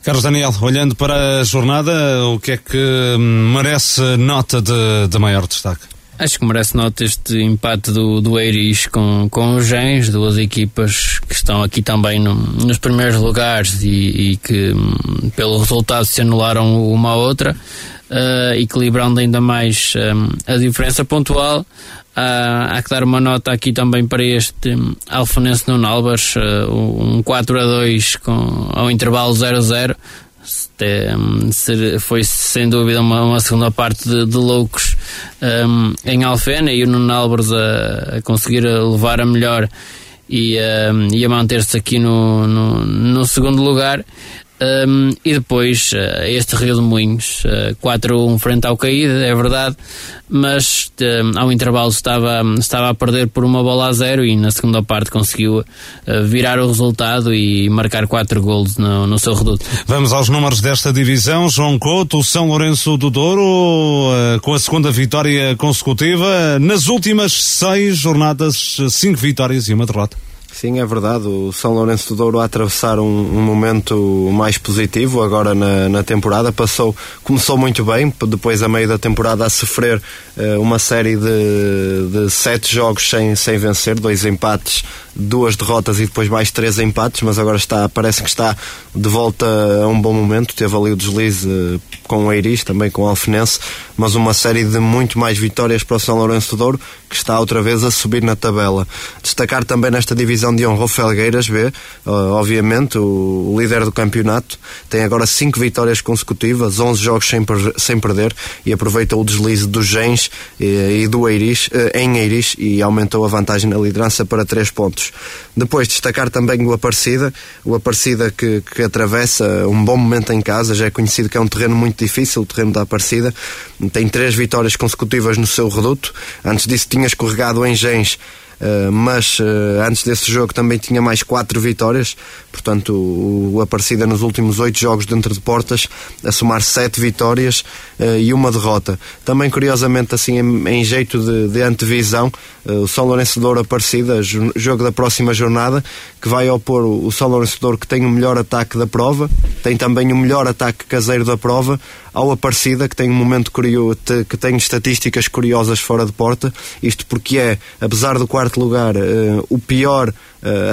Carlos Daniel, olhando para a jornada, o que é que merece nota de maior destaque? Acho que merece nota este empate do Eiris com o Gens, duas equipas que estão aqui também nos primeiros lugares e que pelo resultado se anularam uma à outra, equilibrando ainda mais a diferença pontual. Há que dar uma nota aqui também para este Alfenense Nuno Álvares, um 4-2 ao intervalo 0-0. Foi sem dúvida uma segunda parte de loucos em Alfena, e o Nuno Álvares a conseguir levar a melhor e a manter-se aqui no segundo lugar. E depois este Rio de Moinhos, 4-1 frente ao caído, é verdade, mas ao intervalo estava a perder por 1-0, e na segunda parte conseguiu virar o resultado e marcar 4 golos no seu reduto. Vamos aos números desta divisão. João Couto, São Lourenço do Douro, com a segunda vitória consecutiva, nas últimas 6 jornadas, 5 vitórias e uma derrota. Sim, é verdade. O São Lourenço do Douro a atravessar um momento mais positivo agora na temporada. Começou muito bem, depois a meio da temporada a sofrer uma série de 7 jogos sem vencer, 2 empates, 2 derrotas e depois mais 3 empates, mas agora parece que está de volta a um bom momento. Teve ali o deslize com o Eiris, também com o Alfenense, mas uma série de muito mais vitórias para o São Lourenço do Douro, que está outra vez a subir na tabela. Destacar também nesta divisão de honra o Felgueiras B, obviamente o líder do campeonato, tem agora 5 vitórias consecutivas, 11 jogos sem perder, e aproveita o deslize do Gens e do Eiris em Eiris, e aumentou a vantagem na liderança para 3 pontos. Depois destacar também o Aparecida que atravessa um bom momento em casa. Já é conhecido que é um terreno muito difícil, o terreno da Aparecida. Tem 3 vitórias consecutivas no seu reduto. Antes disso tinha escorregado em Gens, mas antes desse jogo também tinha mais 4 vitórias. Portanto, o Aparecida nos últimos 8 jogos dentro de portas a somar 7 vitórias e uma derrota. Também curiosamente, assim em jeito de antevisão, o São Lourenço de Douro Aparecida, jogo da próxima jornada, que vai opor o São Lourenço de Douro, que tem o melhor ataque da prova, tem também o melhor ataque caseiro da prova, ao Aparecida, que tem um momento curioso, que tem estatísticas curiosas fora de porta, isto porque é, apesar do 4º lugar, o pior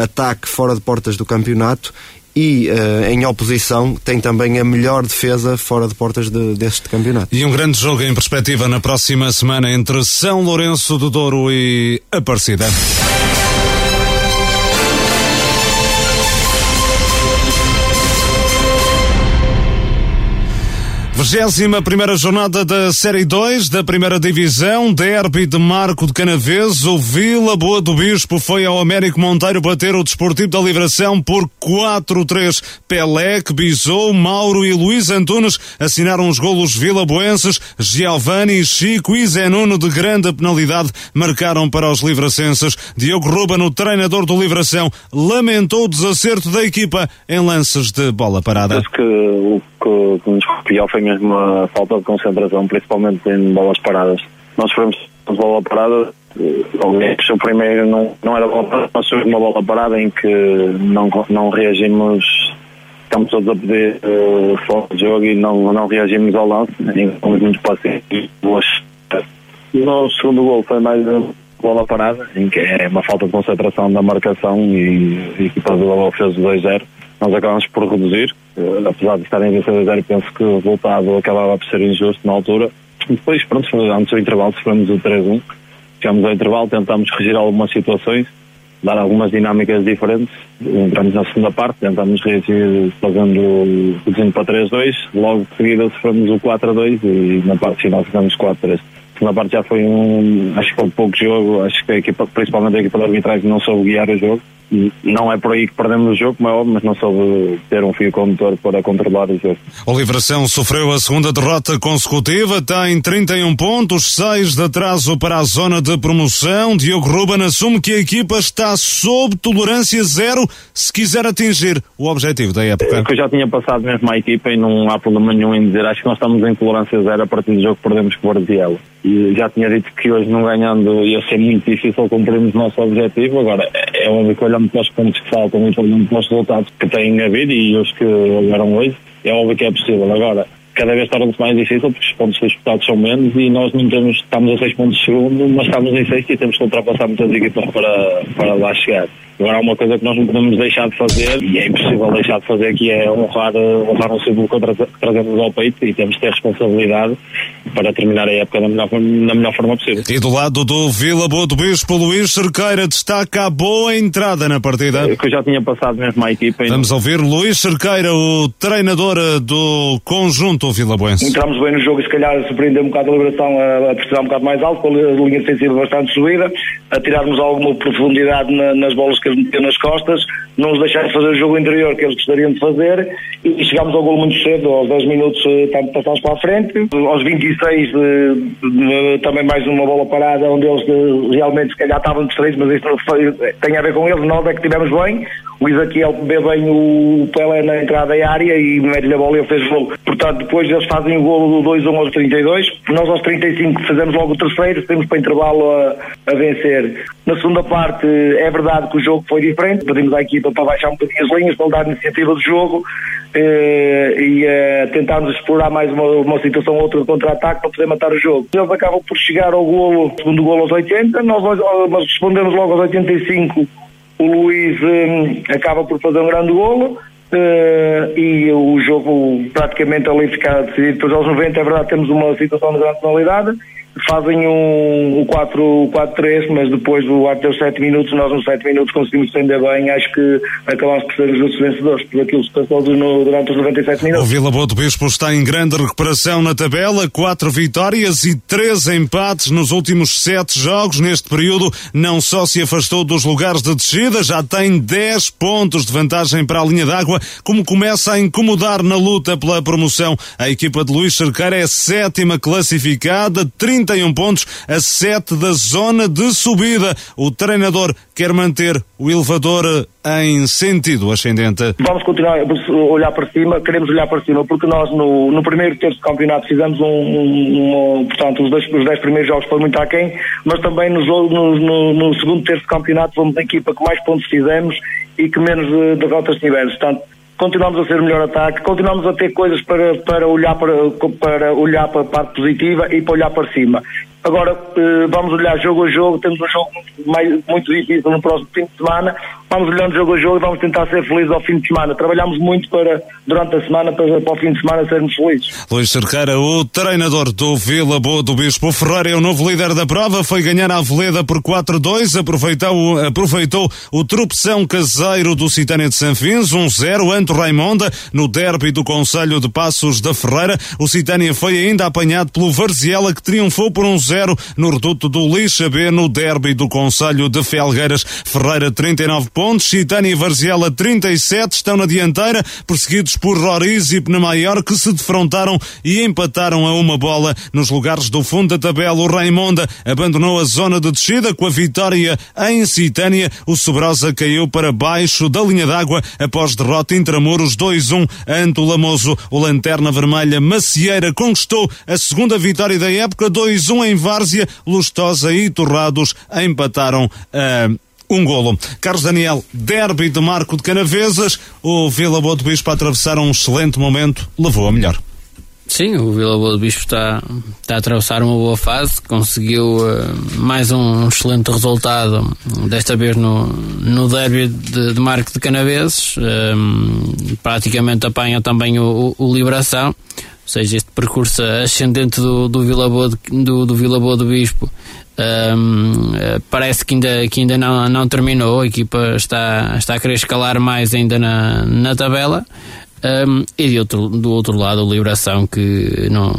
ataque fora de portas do campeonato, e em oposição tem também a melhor defesa fora de portas deste campeonato. E um grande jogo em perspectiva na próxima semana entre São Lourenço do Douro e Aparecida. Vigésima primeira jornada da Série 2 da primeira divisão, derby de Marco de Canaveses. O Vila Boa do Bispo foi ao Américo Monteiro bater o Desportivo da Livração por 4-3. Pelé, que bisou, Mauro e Luís Antunes assinaram os golos vilaboenses. Giovanni, Chico e Zé Nuno, de grande penalidade, marcaram para os livracenses. Diogo Ruben, o treinador do Livração, lamentou o desacerto da equipa em lances de bola parada. O que nos copiou foi mesmo uma falta de concentração, principalmente em bolas paradas. Nós fomos de bola parada, o primeiro não era bola parada, nós fomos uma bola parada em que não reagimos, estamos todos a pedir fora de jogo e não reagimos ao lance, nem fomos muito pacientes. O segundo gol foi mais bola parada, em que é uma falta de concentração da marcação, e a equipa do Bola fez o 2-0. Nós acabamos por reduzir, apesar de estarem a vencer 2-0, penso que o resultado acabava por ser injusto na altura. Depois, antes do intervalo, sofremos o 3-1, chegámos ao intervalo, tentámos reger algumas situações, dar algumas dinâmicas diferentes. Entramos na segunda parte, tentámos reagir fazendo reduzindo para 3-2, logo de seguida sofremos o 4-2 e na parte final fizemos 4-3. Na parte já foi acho que foi um pouco jogo, acho que a equipa, principalmente a equipa de arbitragem, não soube guiar o jogo. Não é por aí que perdemos o jogo, como é óbvio, mas não soube ter um fio condutor para controlar o jogo. O Livração sofreu a segunda derrota consecutiva, tem 31 pontos, 6 de atraso para a zona de promoção. Diogo Ruben assume que a equipa está sob tolerância zero se quiser atingir o objetivo da época. É que eu já tinha passado mesmo à equipa e não há problema nenhum em dizer, acho que nós estamos em tolerância zero a partir do jogo que perdemos com o Varziela. E já tinha dito que hoje, não ganhando, ia ser muito difícil cumprirmos o nosso objetivo. Agora, é óbvio que olhando para os pontos que faltam e olhando para os resultados que têm havido e os que houveram hoje, é óbvio que é possível. Agora, cada vez torna-se mais difícil porque os pontos disputados são menos e nós não temos, estamos a 6 pontos de segundo, mas estamos em 6 e temos que ultrapassar muitas equipas para lá chegar. Agora, há uma coisa que nós não podemos deixar de fazer, e é impossível deixar de fazer, que é honrar um símbolo que trazemos ao peito, e temos de ter responsabilidade para terminar a época da melhor forma possível. E do lado do Vila Boa do Bispo, Luís Cerqueira destaca a boa entrada na partida. Que eu já tinha passado mesmo à equipa. Vamos ouvir Luís Cerqueira, o treinador do conjunto vilaboense. Entramos bem no jogo e se calhar surpreendeu um bocado a Liberação a precisar um bocado mais alto, com a linha defensiva bastante subida, a tirarmos alguma profundidade nas bolas que eles meteram nas costas, não nos deixaram fazer o jogo interior que eles gostariam de fazer e chegámos ao golo muito cedo, aos 10 minutos passámos para a frente, aos 26 também mais uma bola parada onde eles realmente se calhar estavam distraídos, mas isso não foi, tem a ver com eles, nós é que tivemos bem, o Isaquiel vê bem o Pelé na entrada da área e mete-lhe a bola e ele fez o golo, portanto depois eles fazem o golo do 2-1 aos 32, nós aos 35 fazemos logo o terceiro, temos para intervalo a vencer. Na segunda parte é verdade que o jogo foi diferente, pedimos à equipa para baixar um bocadinho as linhas, para dar a iniciativa do jogo e tentarmos explorar mais uma situação ou outra de contra-ataque para poder matar o jogo. Eles acabam por chegar ao golo, segundo golo aos 80, nós respondemos logo aos 85, o Luís acaba por fazer um grande golo. E o jogo praticamente ali fica decidido. Depois aos 90, é verdade, temos uma situação de grande penalidade, fazem um 4-3, mas depois do até os 7 minutos, nós nos 7 minutos conseguimos estender bem, acho que acabamos por ser os justos vencedores, por aquilo que se passou durante os 97 minutos. O Vila Boa do Bispo está em grande recuperação na tabela, 4 vitórias e 3 empates nos últimos 7 jogos. Neste período, não só se afastou dos lugares de descida, já tem 10 pontos de vantagem para a linha d'água, como começa a incomodar na luta pela promoção. A equipa de Luís Cerqueira é 7ª classificada, 31 pontos a 7 da zona de subida. O treinador quer manter o elevador em sentido ascendente. Vamos continuar a olhar para cima, queremos olhar para cima, porque nós no primeiro terço do campeonato fizemos portanto, os 10 primeiros jogos foi muito aquém, mas também no segundo terço do campeonato fomos a equipa que mais pontos fizemos e que menos derrotas tivemos, portanto, continuamos a ser o melhor ataque, continuamos a ter coisas para olhar para a parte positiva e para olhar para cima. Agora vamos olhar jogo a jogo, temos um jogo muito difícil no próximo fim de semana, vamos olhando jogo a jogo e vamos tentar ser felizes ao fim de semana. Trabalhamos muito durante a semana para o fim de semana sermos felizes. Luís Cerqueira, o treinador do Vila Boa do Bispo. Ferreira é o novo líder da prova, foi ganhar a Aveleda por 4-2, aproveitou o tropeção caseiro do Citânia de Sanfins, 1-0, Anto Raimonda, no derby do Conselho de Passos da Ferreira. O Citânia foi ainda apanhado pelo Varziela, que triunfou por 1-0 no reduto do Lixa B, no derby do Conselho de Felgueiras. Ferreira 39 pontos, Citânia e Varziela 37, estão na dianteira, perseguidos por Roriz e Penamaior, que se defrontaram e empataram a uma bola. Nos lugares do fundo da tabela, o Raimonda abandonou a zona de descida com a vitória em Citânia. O Sobrosa caiu para baixo da linha d'água após derrota intramuros 2-1 ante o Lamoso. O Lanterna Vermelha Macieira conquistou a segunda vitória da época, 2-1 em Várzea. Lustosa e Torrados empataram um golo. Carlos Daniel, derby de Marco de Canaveses, o Vila Boa do Bispo atravessar um excelente momento, levou a melhor. Sim, o Vila Boa do Bispo está a atravessar uma boa fase, conseguiu mais um excelente resultado, desta vez no derby de Marco de Canaveses, praticamente apanha também o Liberação. Ou seja, este percurso ascendente do Vila Boa do Bispo Parece que ainda não terminou. A equipa está a querer escalar mais ainda na tabela. E do outro lado, o Liberação, que não,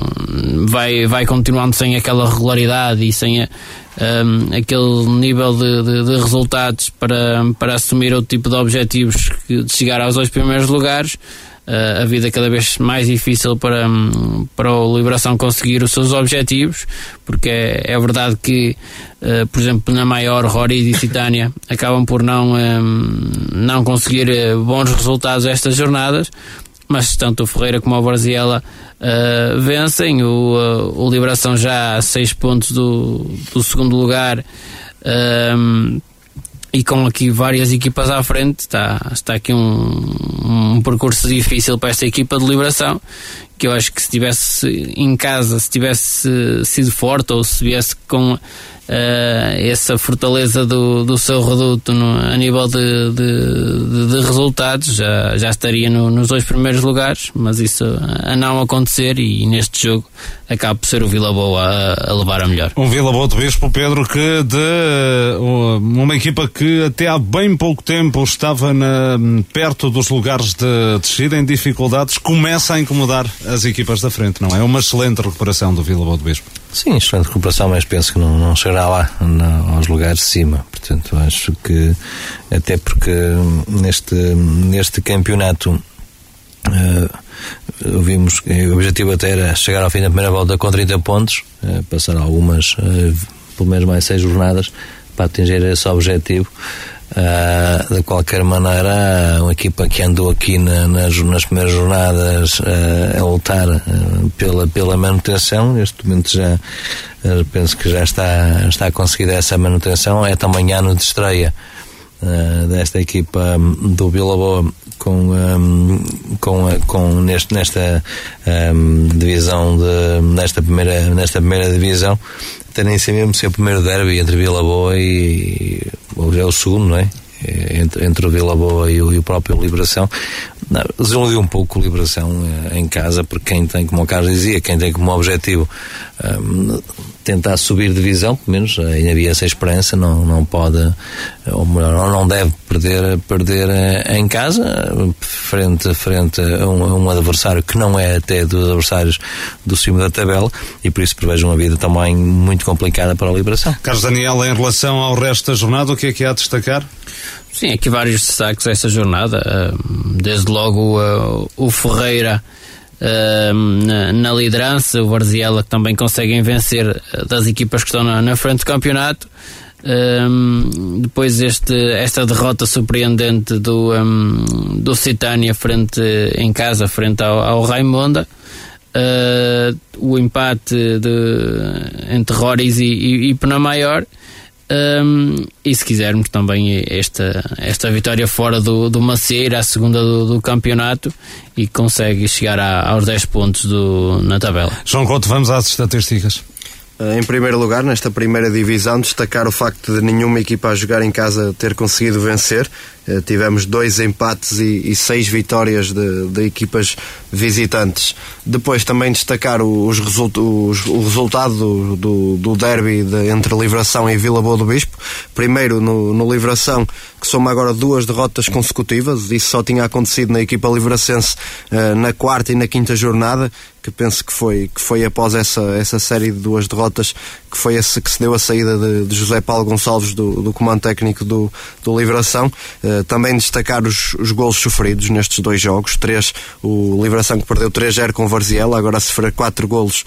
vai continuando sem aquela regularidade e sem aquele nível de resultados para assumir outro tipo de objetivos, de chegar aos 2 primeiros lugares. A vida cada vez mais difícil para a Liberação conseguir os seus objetivos, porque é verdade que, por exemplo, na Maior, Roriz e Citânia acabam por não conseguir bons resultados estas jornadas, mas tanto o Ferreira como o Varziela vencem. O Liberação já a 6 pontos do segundo lugar, e com aqui várias equipas à frente. Está aqui um percurso difícil para esta equipa de Liberação, que eu acho que se tivesse em casa, se tivesse sido forte, ou se viesse com essa fortaleza do seu reduto a nível de resultados, já estaria nos 2 primeiros lugares, mas isso a não acontecer, e neste jogo acaba por ser o Vila Boa a levar a melhor. Um Vila Boa de Bispo, Pedro, que de uma equipa que até há bem pouco tempo estava perto dos lugares de descida, em dificuldades, começa a incomodar as equipas da frente, não é? É uma excelente recuperação do Vila Boa do Bispo. Sim, excelente recuperação, mas penso que não chegará lá aos lugares de cima. Portanto, acho que, até porque neste campeonato vimos que o objetivo até era chegar ao fim da primeira volta com 30 pontos, passar algumas, pelo menos mais 6 jornadas, para atingir esse objetivo. De qualquer maneira, uma equipa que andou aqui nas primeiras jornadas a lutar pela manutenção, neste momento já penso que já está conseguida essa manutenção. É também ano de estreia desta equipa do Vila Boa nesta primeira divisão. Até nem sabemos se é o primeiro derby entre Vila Boa ou já é o segundo, não é? Entre o Vila Boa e o próprio Liberação. Desiludiu um pouco o Liberação em casa, porque quem tem como objetivo tentar subir divisão, pelo menos ainda havia essa esperança, não pode, ou melhor, não deve perder em casa, frente a um adversário que não é até dos adversários do cimo da tabela, e por isso prevejo uma vida também muito complicada para a Liberação. Carlos Daniel, em relação ao resto da jornada, o que é que há a destacar? Sim, aqui vários destaques a esta jornada. Desde logo o Ferreira na liderança, o Varziela, que também conseguem vencer das equipas que estão na frente do campeonato. Depois esta derrota surpreendente do Citânia em casa frente ao Raimonda. O empate entre Roriz e Penamaior. E se quisermos também esta vitória fora do Macieira, a segunda do campeonato, e consegue chegar aos 10 pontos na tabela. João Couto, vamos às estatísticas. Em primeiro lugar, nesta primeira divisão, destacar o facto de nenhuma equipa a jogar em casa ter conseguido vencer. Tivemos 2 empates e 6 vitórias de equipas visitantes. Depois também destacar o resultado do derby entre Livração e Vila Boa do Bispo. Primeiro no Livração, que soma agora 2 derrotas consecutivas. Isso só tinha acontecido na equipa livracense na quarta e na quinta jornada, que penso que foi após essa série de 2 derrotas que foi esse que se deu a saída de José Paulo Gonçalves do comando técnico do Livração. Também destacar os golos sofridos nestes 2 jogos. 3, o Livração que perdeu 3-0 com Varziela, agora sofreu 4 golos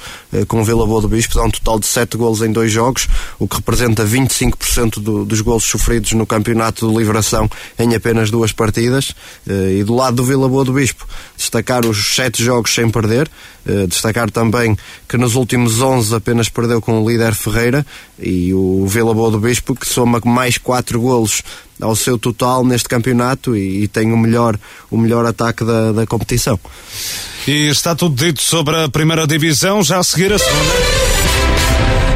com Vila Boa do Bispo, dá um total de 7 golos em 2 jogos, o que representa 25% dos golos sofridos no campeonato do Livração em apenas 2 partidas. E do lado do Vila Boa do Bispo, destacar os 7 jogos sem perder. Destacar também que nos últimos 11 apenas perdeu com o líder Ferreira, e o Vila Boa do Bispo, que soma mais 4 golos ao seu total neste campeonato e tem o melhor ataque da competição. E está tudo dito sobre a primeira divisão, já a seguir a segunda.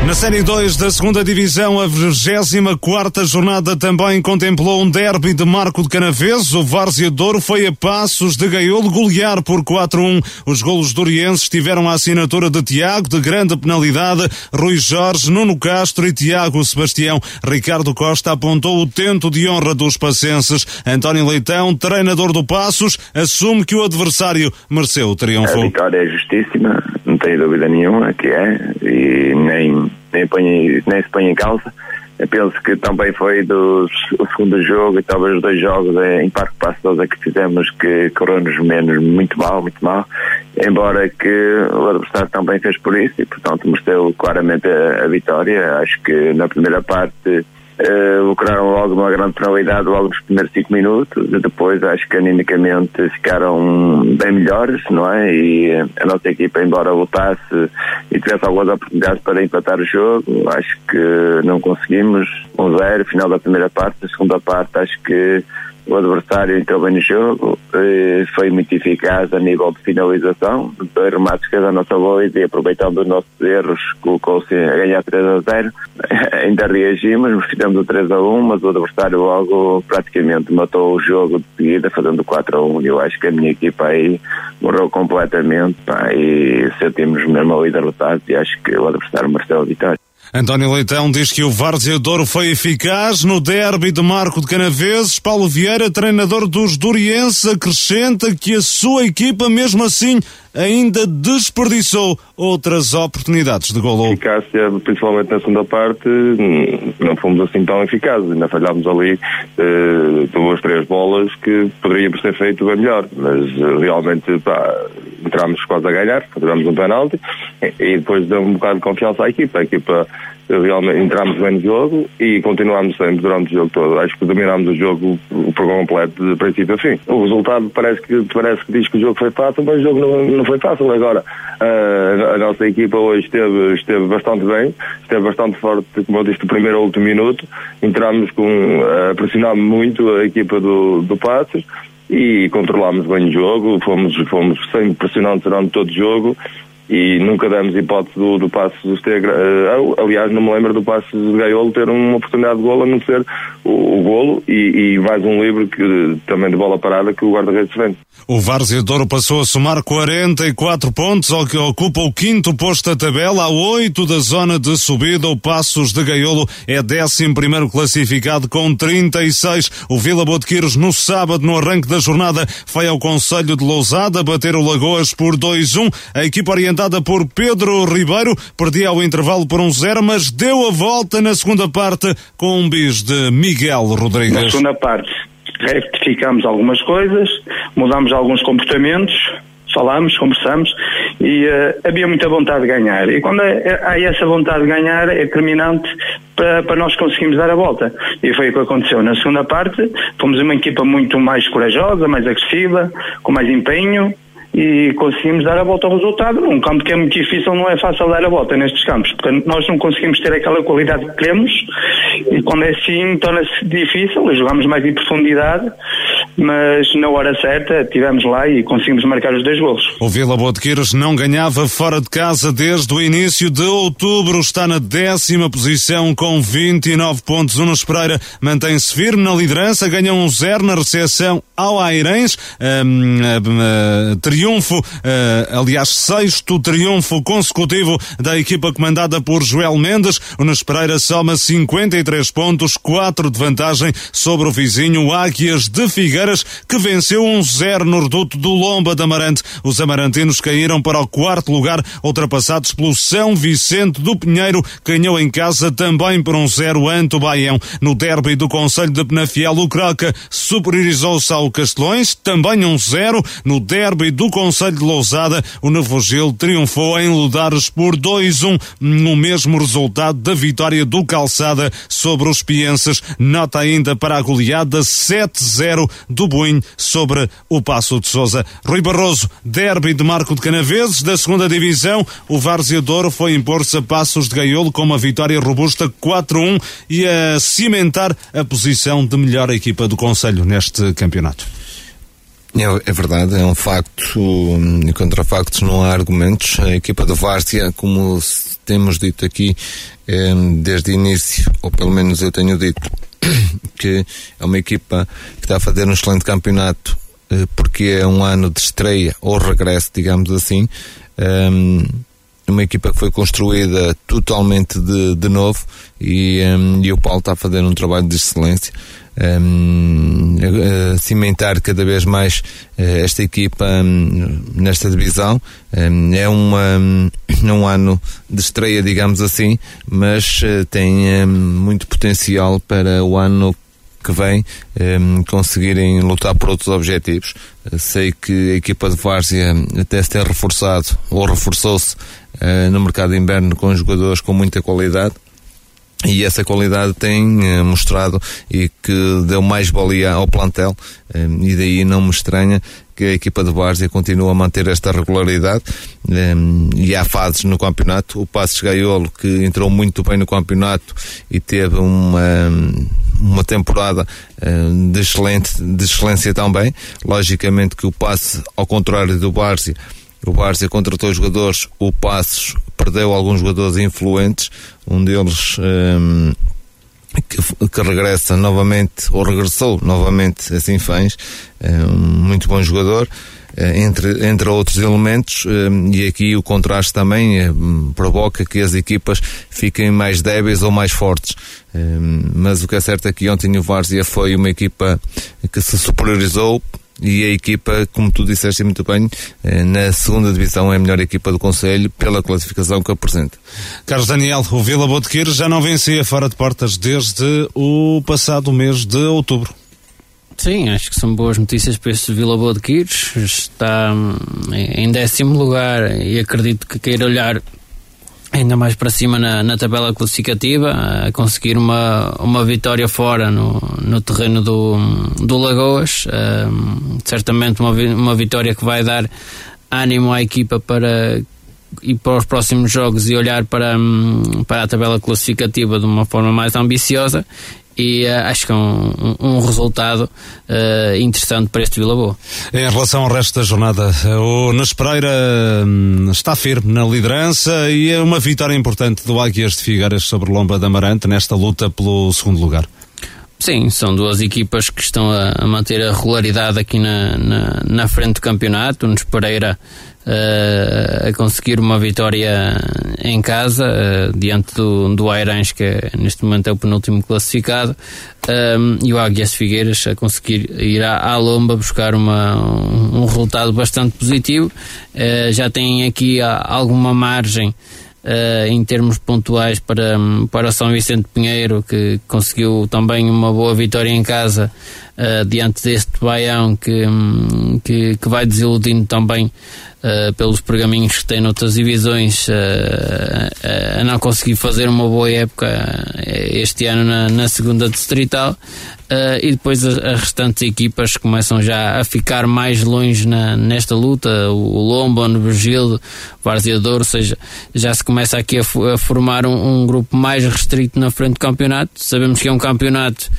Na Série 2 da 2ª Divisão, a 24ª jornada também contemplou um derby de Marco de Canaveses. O Várzea de Douro foi a passos de Gaiolo golear por 4-1. Os golos dourienses tiveram a assinatura de Tiago, de grande penalidade, Rui Jorge, Nuno Castro e Tiago Sebastião. Ricardo Costa apontou o tento de honra dos pacenses. António Leitão, treinador do Passos, assume que o adversário mereceu o triunfo. A vitória é justíssima, não tenho dúvida nenhuma que é, e nem se põe em causa. Eu penso que também foi o segundo jogo e talvez os dois jogos em Parque Paçosa que fizemos que correu-nos menos muito mal, embora que o adversário também fez por isso e portanto mostrou claramente a vitória. Acho que na primeira parte lucraram logo uma grande penalidade logo nos primeiros 5 minutos e depois acho que anemicamente ficaram bem melhores, não é? E a nossa equipa, embora lutasse e tivesse algumas oportunidades para empatar o jogo, acho que não conseguimos. 1-0, final da primeira parte. Na segunda parte acho que o adversário entrou bem no jogo, foi muito eficaz a nível de finalização, 2 remates que da nossa voz e aproveitando os nossos erros colocou-se a ganhar 3-0. Ainda reagimos, fizemos o 3-1, mas o adversário logo praticamente matou o jogo de seguida fazendo 4-1. Eu acho que a minha equipa aí morreu completamente e sentimos mesmo ali derrotados e acho que o adversário mereceu a vitória. António Leitão diz que o Várzea de Douro foi eficaz no derby de Marco de Canaveses. Paulo Vieira, treinador dos dourienses, acrescenta que a sua equipa, mesmo assim, ainda desperdiçou outras oportunidades de golo. Eficácia, principalmente na segunda parte, não fomos assim tão eficazes. Ainda falhámos ali 2-3 bolas que poderíamos ter feito bem melhor, mas realmente entramos quase a ganhar, tivemos um penalti e depois deu um bocado de confiança à equipa. A equipa realmente entramos bem no jogo e continuámos sempre durante o jogo todo. Acho que dominámos o jogo por completo, de princípio a fim. O resultado parece que diz que o jogo foi fácil, mas o jogo não foi fácil. Agora, a nossa equipa hoje esteve bastante bem, esteve bastante forte, como eu disse, do primeiro ao último minuto. Entramos pressionámos muito a equipa do Passos e controlámos bem o jogo, fomos sempre pressionantes durante todo o jogo e nunca demos hipótese do Passos ter... Aliás, não me lembro do Passos de Gaiolo ter uma oportunidade de golo, a não ser o golo e mais um livre que, também de bola parada que o guarda-redes vende. O Várzea de Douro passou a somar 44 pontos, o que ocupa o 5º posto da tabela, a 8 da zona de subida. O Passos de Gaiolo é 11º classificado com 36. O Vila Boa de Quiros, no sábado, no arranque da jornada, foi ao Concelho de Lousada bater o Lagoas por 2-1. A equipa orientada por Pedro Ribeiro perdia ao intervalo por 1-0, mas deu a volta na segunda parte com um bis de Miguel Rodrigues. Na segunda parte rectificámos algumas coisas, mudámos alguns comportamentos, falámos, conversámos e havia muita vontade de ganhar. E quando há essa vontade de ganhar é determinante para nós conseguirmos dar a volta. E foi o que aconteceu. Na segunda parte fomos uma equipa muito mais corajosa, mais agressiva, com mais empenho e conseguimos dar a volta ao resultado num campo que é muito difícil, não é fácil dar a volta nestes campos, porque nós não conseguimos ter aquela qualidade que queremos e quando é assim torna-se difícil. Jogámos mais em profundidade, mas na hora certa estivemos lá e conseguimos marcar os 2 golos. O Vila Boa de Quiros não ganhava fora de casa desde o início de outubro, está na 10ª posição com 29 pontos. O Nunes Pereira mantém-se firme na liderança, ganha 1-0 na recepção ao Airens. Aliás, 6º triunfo consecutivo da equipa comandada por Joel Mendes. O Nunes Pereira soma 53 pontos, 4 de vantagem sobre o vizinho Águias de Figueiras, que venceu 1-0 no reduto do Lomba de Amarante. Os amarantinos caíram para o 4º lugar, ultrapassados pelo São Vicente do Pinheiro, que ganhou em casa também por 1-0 ante o Baião. No derby do Concelho de Penafiel, o Croca superiorizou-se ao Castelões, também 1-0. No derby do Concelho de Lousada, o Nevozeiro triunfou em Ludares por 2-1, no mesmo resultado da vitória do Calçada sobre os Pienses. Nota ainda para a goleada 7-0 do Buinho sobre o Passo de Sousa. Rui Barroso, derby de Marco de Canaveses da 2ª Divisão, o Várzea de Douro foi impor-se a Passos de Gaiolo com uma vitória robusta 4-1 e a cimentar a posição de melhor equipa do Concelho neste campeonato. É verdade, é um facto, e contra factos não há argumentos. A equipa do Várzea, como temos dito aqui desde o início, ou pelo menos eu tenho dito, que é uma equipa que está a fazer um excelente campeonato, porque é um ano de estreia ou regresso, digamos assim, uma equipa que foi construída totalmente de novo, e o Paulo está a fazer um trabalho de excelência, a cimentar cada vez mais esta equipa nesta divisão. É um ano de estreia, digamos assim, mas tem muito potencial para o ano que vem conseguirem lutar por outros objetivos. Sei que a equipa de Várzea até se tem reforçado, ou reforçou-se no mercado inverno, com jogadores com muita qualidade, e essa qualidade tem mostrado e que deu mais valia ao plantel, e daí não me estranha que a equipa de Várzea continua a manter esta regularidade, e há fases no campeonato. O Passos Gaiolo, que entrou muito bem no campeonato e teve uma temporada de excelência também. Logicamente que o Passos, ao contrário do Várzea, o Várzea contratou jogadores, o Passos perdeu alguns jogadores influentes, um deles que regressa novamente, ou regressou novamente, a Sinfãs, muito bom jogador, entre outros elementos, e aqui o contraste também provoca que as equipas fiquem mais débeis ou mais fortes, mas o que é certo é que ontem o Várzea foi uma equipa que se superiorizou, e a equipa, como tu disseste muito bem, na segunda divisão é a melhor equipa do Concelho pela classificação que apresenta. Carlos Daniel, o Vila Botequeiro já não vencia fora de portas desde o passado mês de outubro. Sim, acho que são boas notícias para este Vila Botequeiro. Está em 10º lugar e acredito que queira olhar ainda mais para cima na tabela classificativa, a conseguir uma vitória fora no terreno do Lagoas. Certamente uma vitória que vai dar ânimo à equipa para ir para os próximos jogos e olhar para a tabela classificativa de uma forma mais ambiciosa, e acho que é um resultado interessante para este Vila Boa. Em relação ao resto da jornada, o Nunes Pereira está firme na liderança, e é uma vitória importante do Águias de Figueiras sobre o Lomba de Amarante nesta luta pelo segundo lugar. Sim, são duas equipas que estão a manter a regularidade aqui na frente do campeonato. O Nunes Pereira a conseguir uma vitória em casa diante do Airães, que neste momento é o penúltimo classificado, e o Águias Figueiras a conseguir ir à Lomba buscar um resultado bastante positivo. Já tem aqui alguma margem em termos pontuais para São Vicente Pinheiro, que conseguiu também uma boa vitória em casa diante deste Baião que vai desiludindo também pelos pergaminhos que tem noutras divisões, a não conseguir fazer uma boa época este ano na segunda distrital, e depois as restantes equipas começam já a ficar mais longe nesta luta. O Lomba, o Nebrugildo, o Várzea de Douro, ou seja, já se começa aqui a formar um grupo mais restrito na frente do campeonato. Sabemos que é um campeonato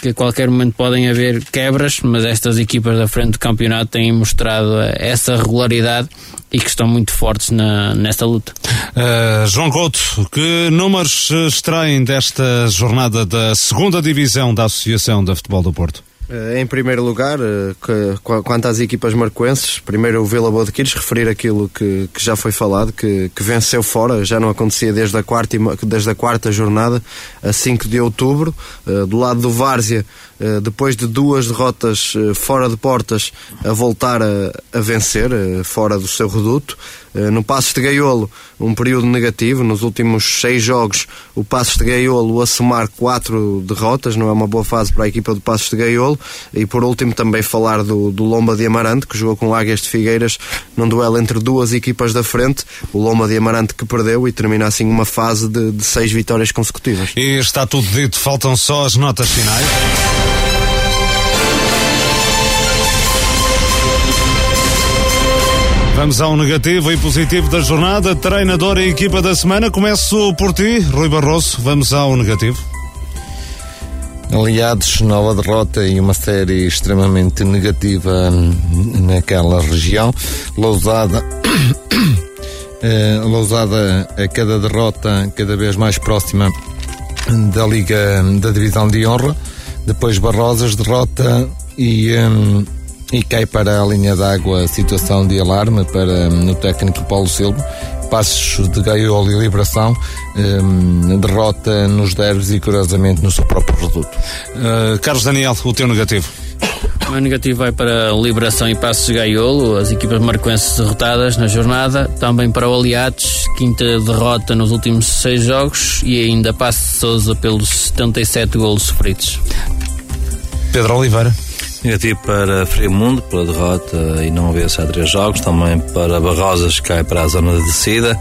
que a qualquer momento podem haver quebras, mas estas equipas da frente do campeonato têm mostrado essa regularidade e que estão muito fortes nesta luta. João Couto, que números extraem desta jornada da segunda divisão da Associação de Futebol do Porto? Em primeiro lugar, quanto às equipas marcoenses, primeiro o Vila Botequeiros, referir aquilo que já foi falado, que venceu fora, já não acontecia desde a quarta jornada, a 5 de outubro. Do lado do Várzea, depois de duas derrotas fora de portas, a voltar a vencer fora do seu reduto. No Passos de Gaiolo, um período negativo, nos últimos 6 jogos o Passos de Gaiolo a somar 4 derrotas, não é uma boa fase para a equipa do Passos de Gaiolo. E por último também falar do Lomba de Amarante, que jogou com o Águias de Figueiras num duelo entre duas equipas da frente, o Lomba de Amarante que perdeu e termina assim uma fase de 6 vitórias consecutivas. E está tudo dito, faltam só as notas finais. Vamos ao negativo e positivo da jornada, treinador e equipa da semana. Começo por ti, Rui Barroso, vamos ao negativo. aliados nova derrota e uma série extremamente negativa naquela região. Lousada a cada derrota cada vez mais próxima da Liga da Divisão de Honra. Depois Barrosas derrota e cai para a linha d'água, situação de alarme para o técnico Paulo Silva. Passos de Gaiolo e Liberação derrota nos derbys e curiosamente no seu próprio reduto. Carlos Daniel, o teu negativo? O meu negativo vai para Liberação e Passos de Gaiolo, as equipas marcoenses derrotadas na jornada. Também para o Aliados, quinta derrota nos últimos 6 jogos, e ainda Passos de Sousa pelos 77 golos sofridos. Pedro Oliveira. Negativo para Friamundo, pela derrota e não vencer há 3 jogos. Também para Barrosas, que cai para a zona de descida.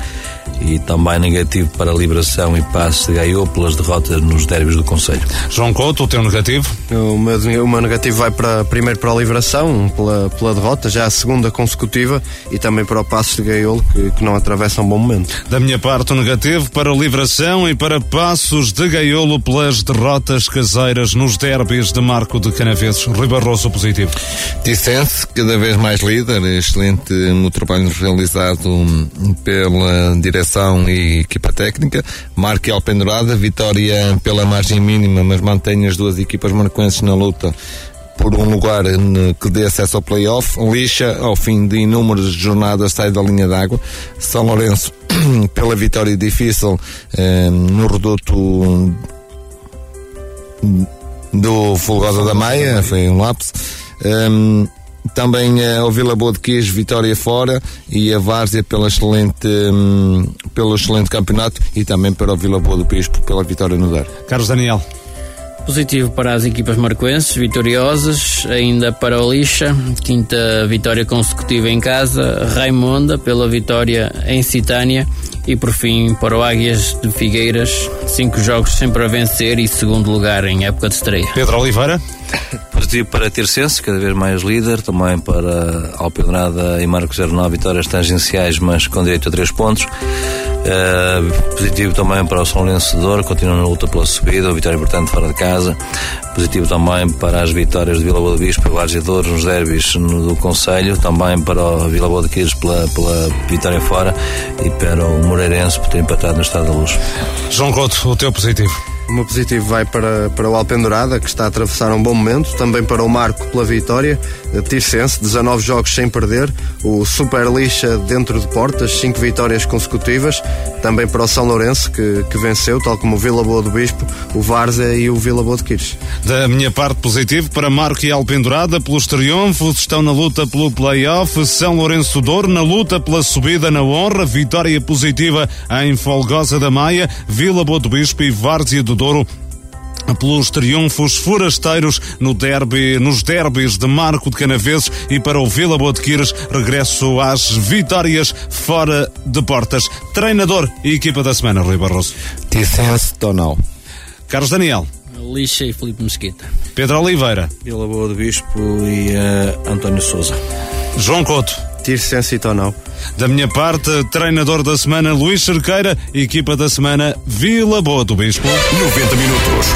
E também negativo para Liberação e Passos de Gaiolo, pelas derrotas nos derbys do concelho. João Couto, o teu negativo? O meu negativo vai primeiro para a Liberação, pela derrota, já a segunda consecutiva, e também para o Passos de Gaiolo, que não atravessa um bom momento. Da minha parte, o negativo para a Liberação e para Passos de Gaiolo, pelas derrotas caseiras nos derbys de Marco de Canaveses. Rui Barroso, positivo. Ticense, cada vez mais líder, excelente no trabalho realizado pela direção e equipa técnica. Marca e Alpendurada, vitória pela margem mínima, mas mantém as duas equipas marcoenses na luta por um lugar que dê acesso ao play-off. Lixa, ao fim de inúmeras jornadas, sai da linha d'água. São Lourenço, pela vitória difícil no reduto do Fulgosa da Maia, foi um lápis. Também o Vila Boa de Quis, vitória fora, e a Várzea pelo excelente campeonato, e também para o Vila Boa do Bispo pela vitória no Dar. Carlos Daniel. Positivo para as equipas marcoenses, vitoriosas, ainda para o Lixa, quinta vitória consecutiva em casa, Raimonda pela vitória em Citânia, e por fim para o Águias de Figueiras, 5 jogos sempre a vencer e segundo lugar em época de estreia. Pedro Oliveira. Positivo para Tirsense, cada vez mais líder, também para Alpendurada e Marcos 09, vitórias tangenciais mas com direito a 3 pontos. Positivo também para o São Lourenço de Douro, continua na luta pela subida, a vitória importante fora de casa. Positivo também para as vitórias de Vila Boa do Bispo e Várzea de Douro nos derbys do concelho, também para o Vila Boa de Quires pela vitória fora, e para o Moreirense por ter empatado no Estado da Luz. João Couto, o teu positivo? O meu positivo vai para o Alpendurada, que está a atravessar um bom momento, também para o Marco pela vitória, Tirsense, 19 jogos sem perder, o Super Lixa dentro de portas, 5 vitórias consecutivas, também para o São Lourenço, que venceu, tal como o Vila Boa do Bispo, o Várzea e o Vila Boa de Quires. Da minha parte, positivo para Marco e Alpendurada pelos triunfos, estão na luta pelo play-off. São Lourenço Douro na luta pela subida na honra, vitória positiva em Folgosa da Maia, Vila Boa do Bispo e Várzea do Douro pelos triunfos forasteiros nos derbys de Marco de Canaveses, e para o Vila Boa de Quires, regresso às vitórias fora de portas. Treinador e equipa da semana, Rui Barroso. Tirsense, Donal. Carlos Daniel. Lixa e Filipe Mesquita. Pedro Oliveira. Vila Boa do Bispo e António Sousa. João Couto. Tirsense e Tonal. Da minha parte, treinador da semana, Luís Cerqueira, equipa da semana, Vila Boa do Bispo. 90 minutos.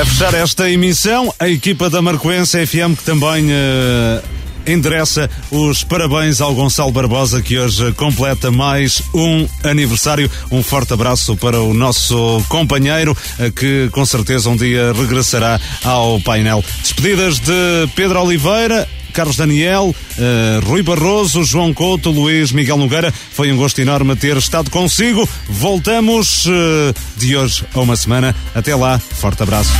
A fechar esta emissão, a equipa da Marcoense FM, que também endereça os parabéns ao Gonçalo Barbosa, que hoje completa mais um aniversário. Um forte abraço para o nosso companheiro, que com certeza um dia regressará ao painel. Despedidas de Pedro Oliveira, Carlos Daniel, Rui Barroso, João Couto, Luís Miguel Nogueira. Foi um gosto enorme ter estado consigo. Voltamos de hoje a uma semana. Até lá, forte abraço.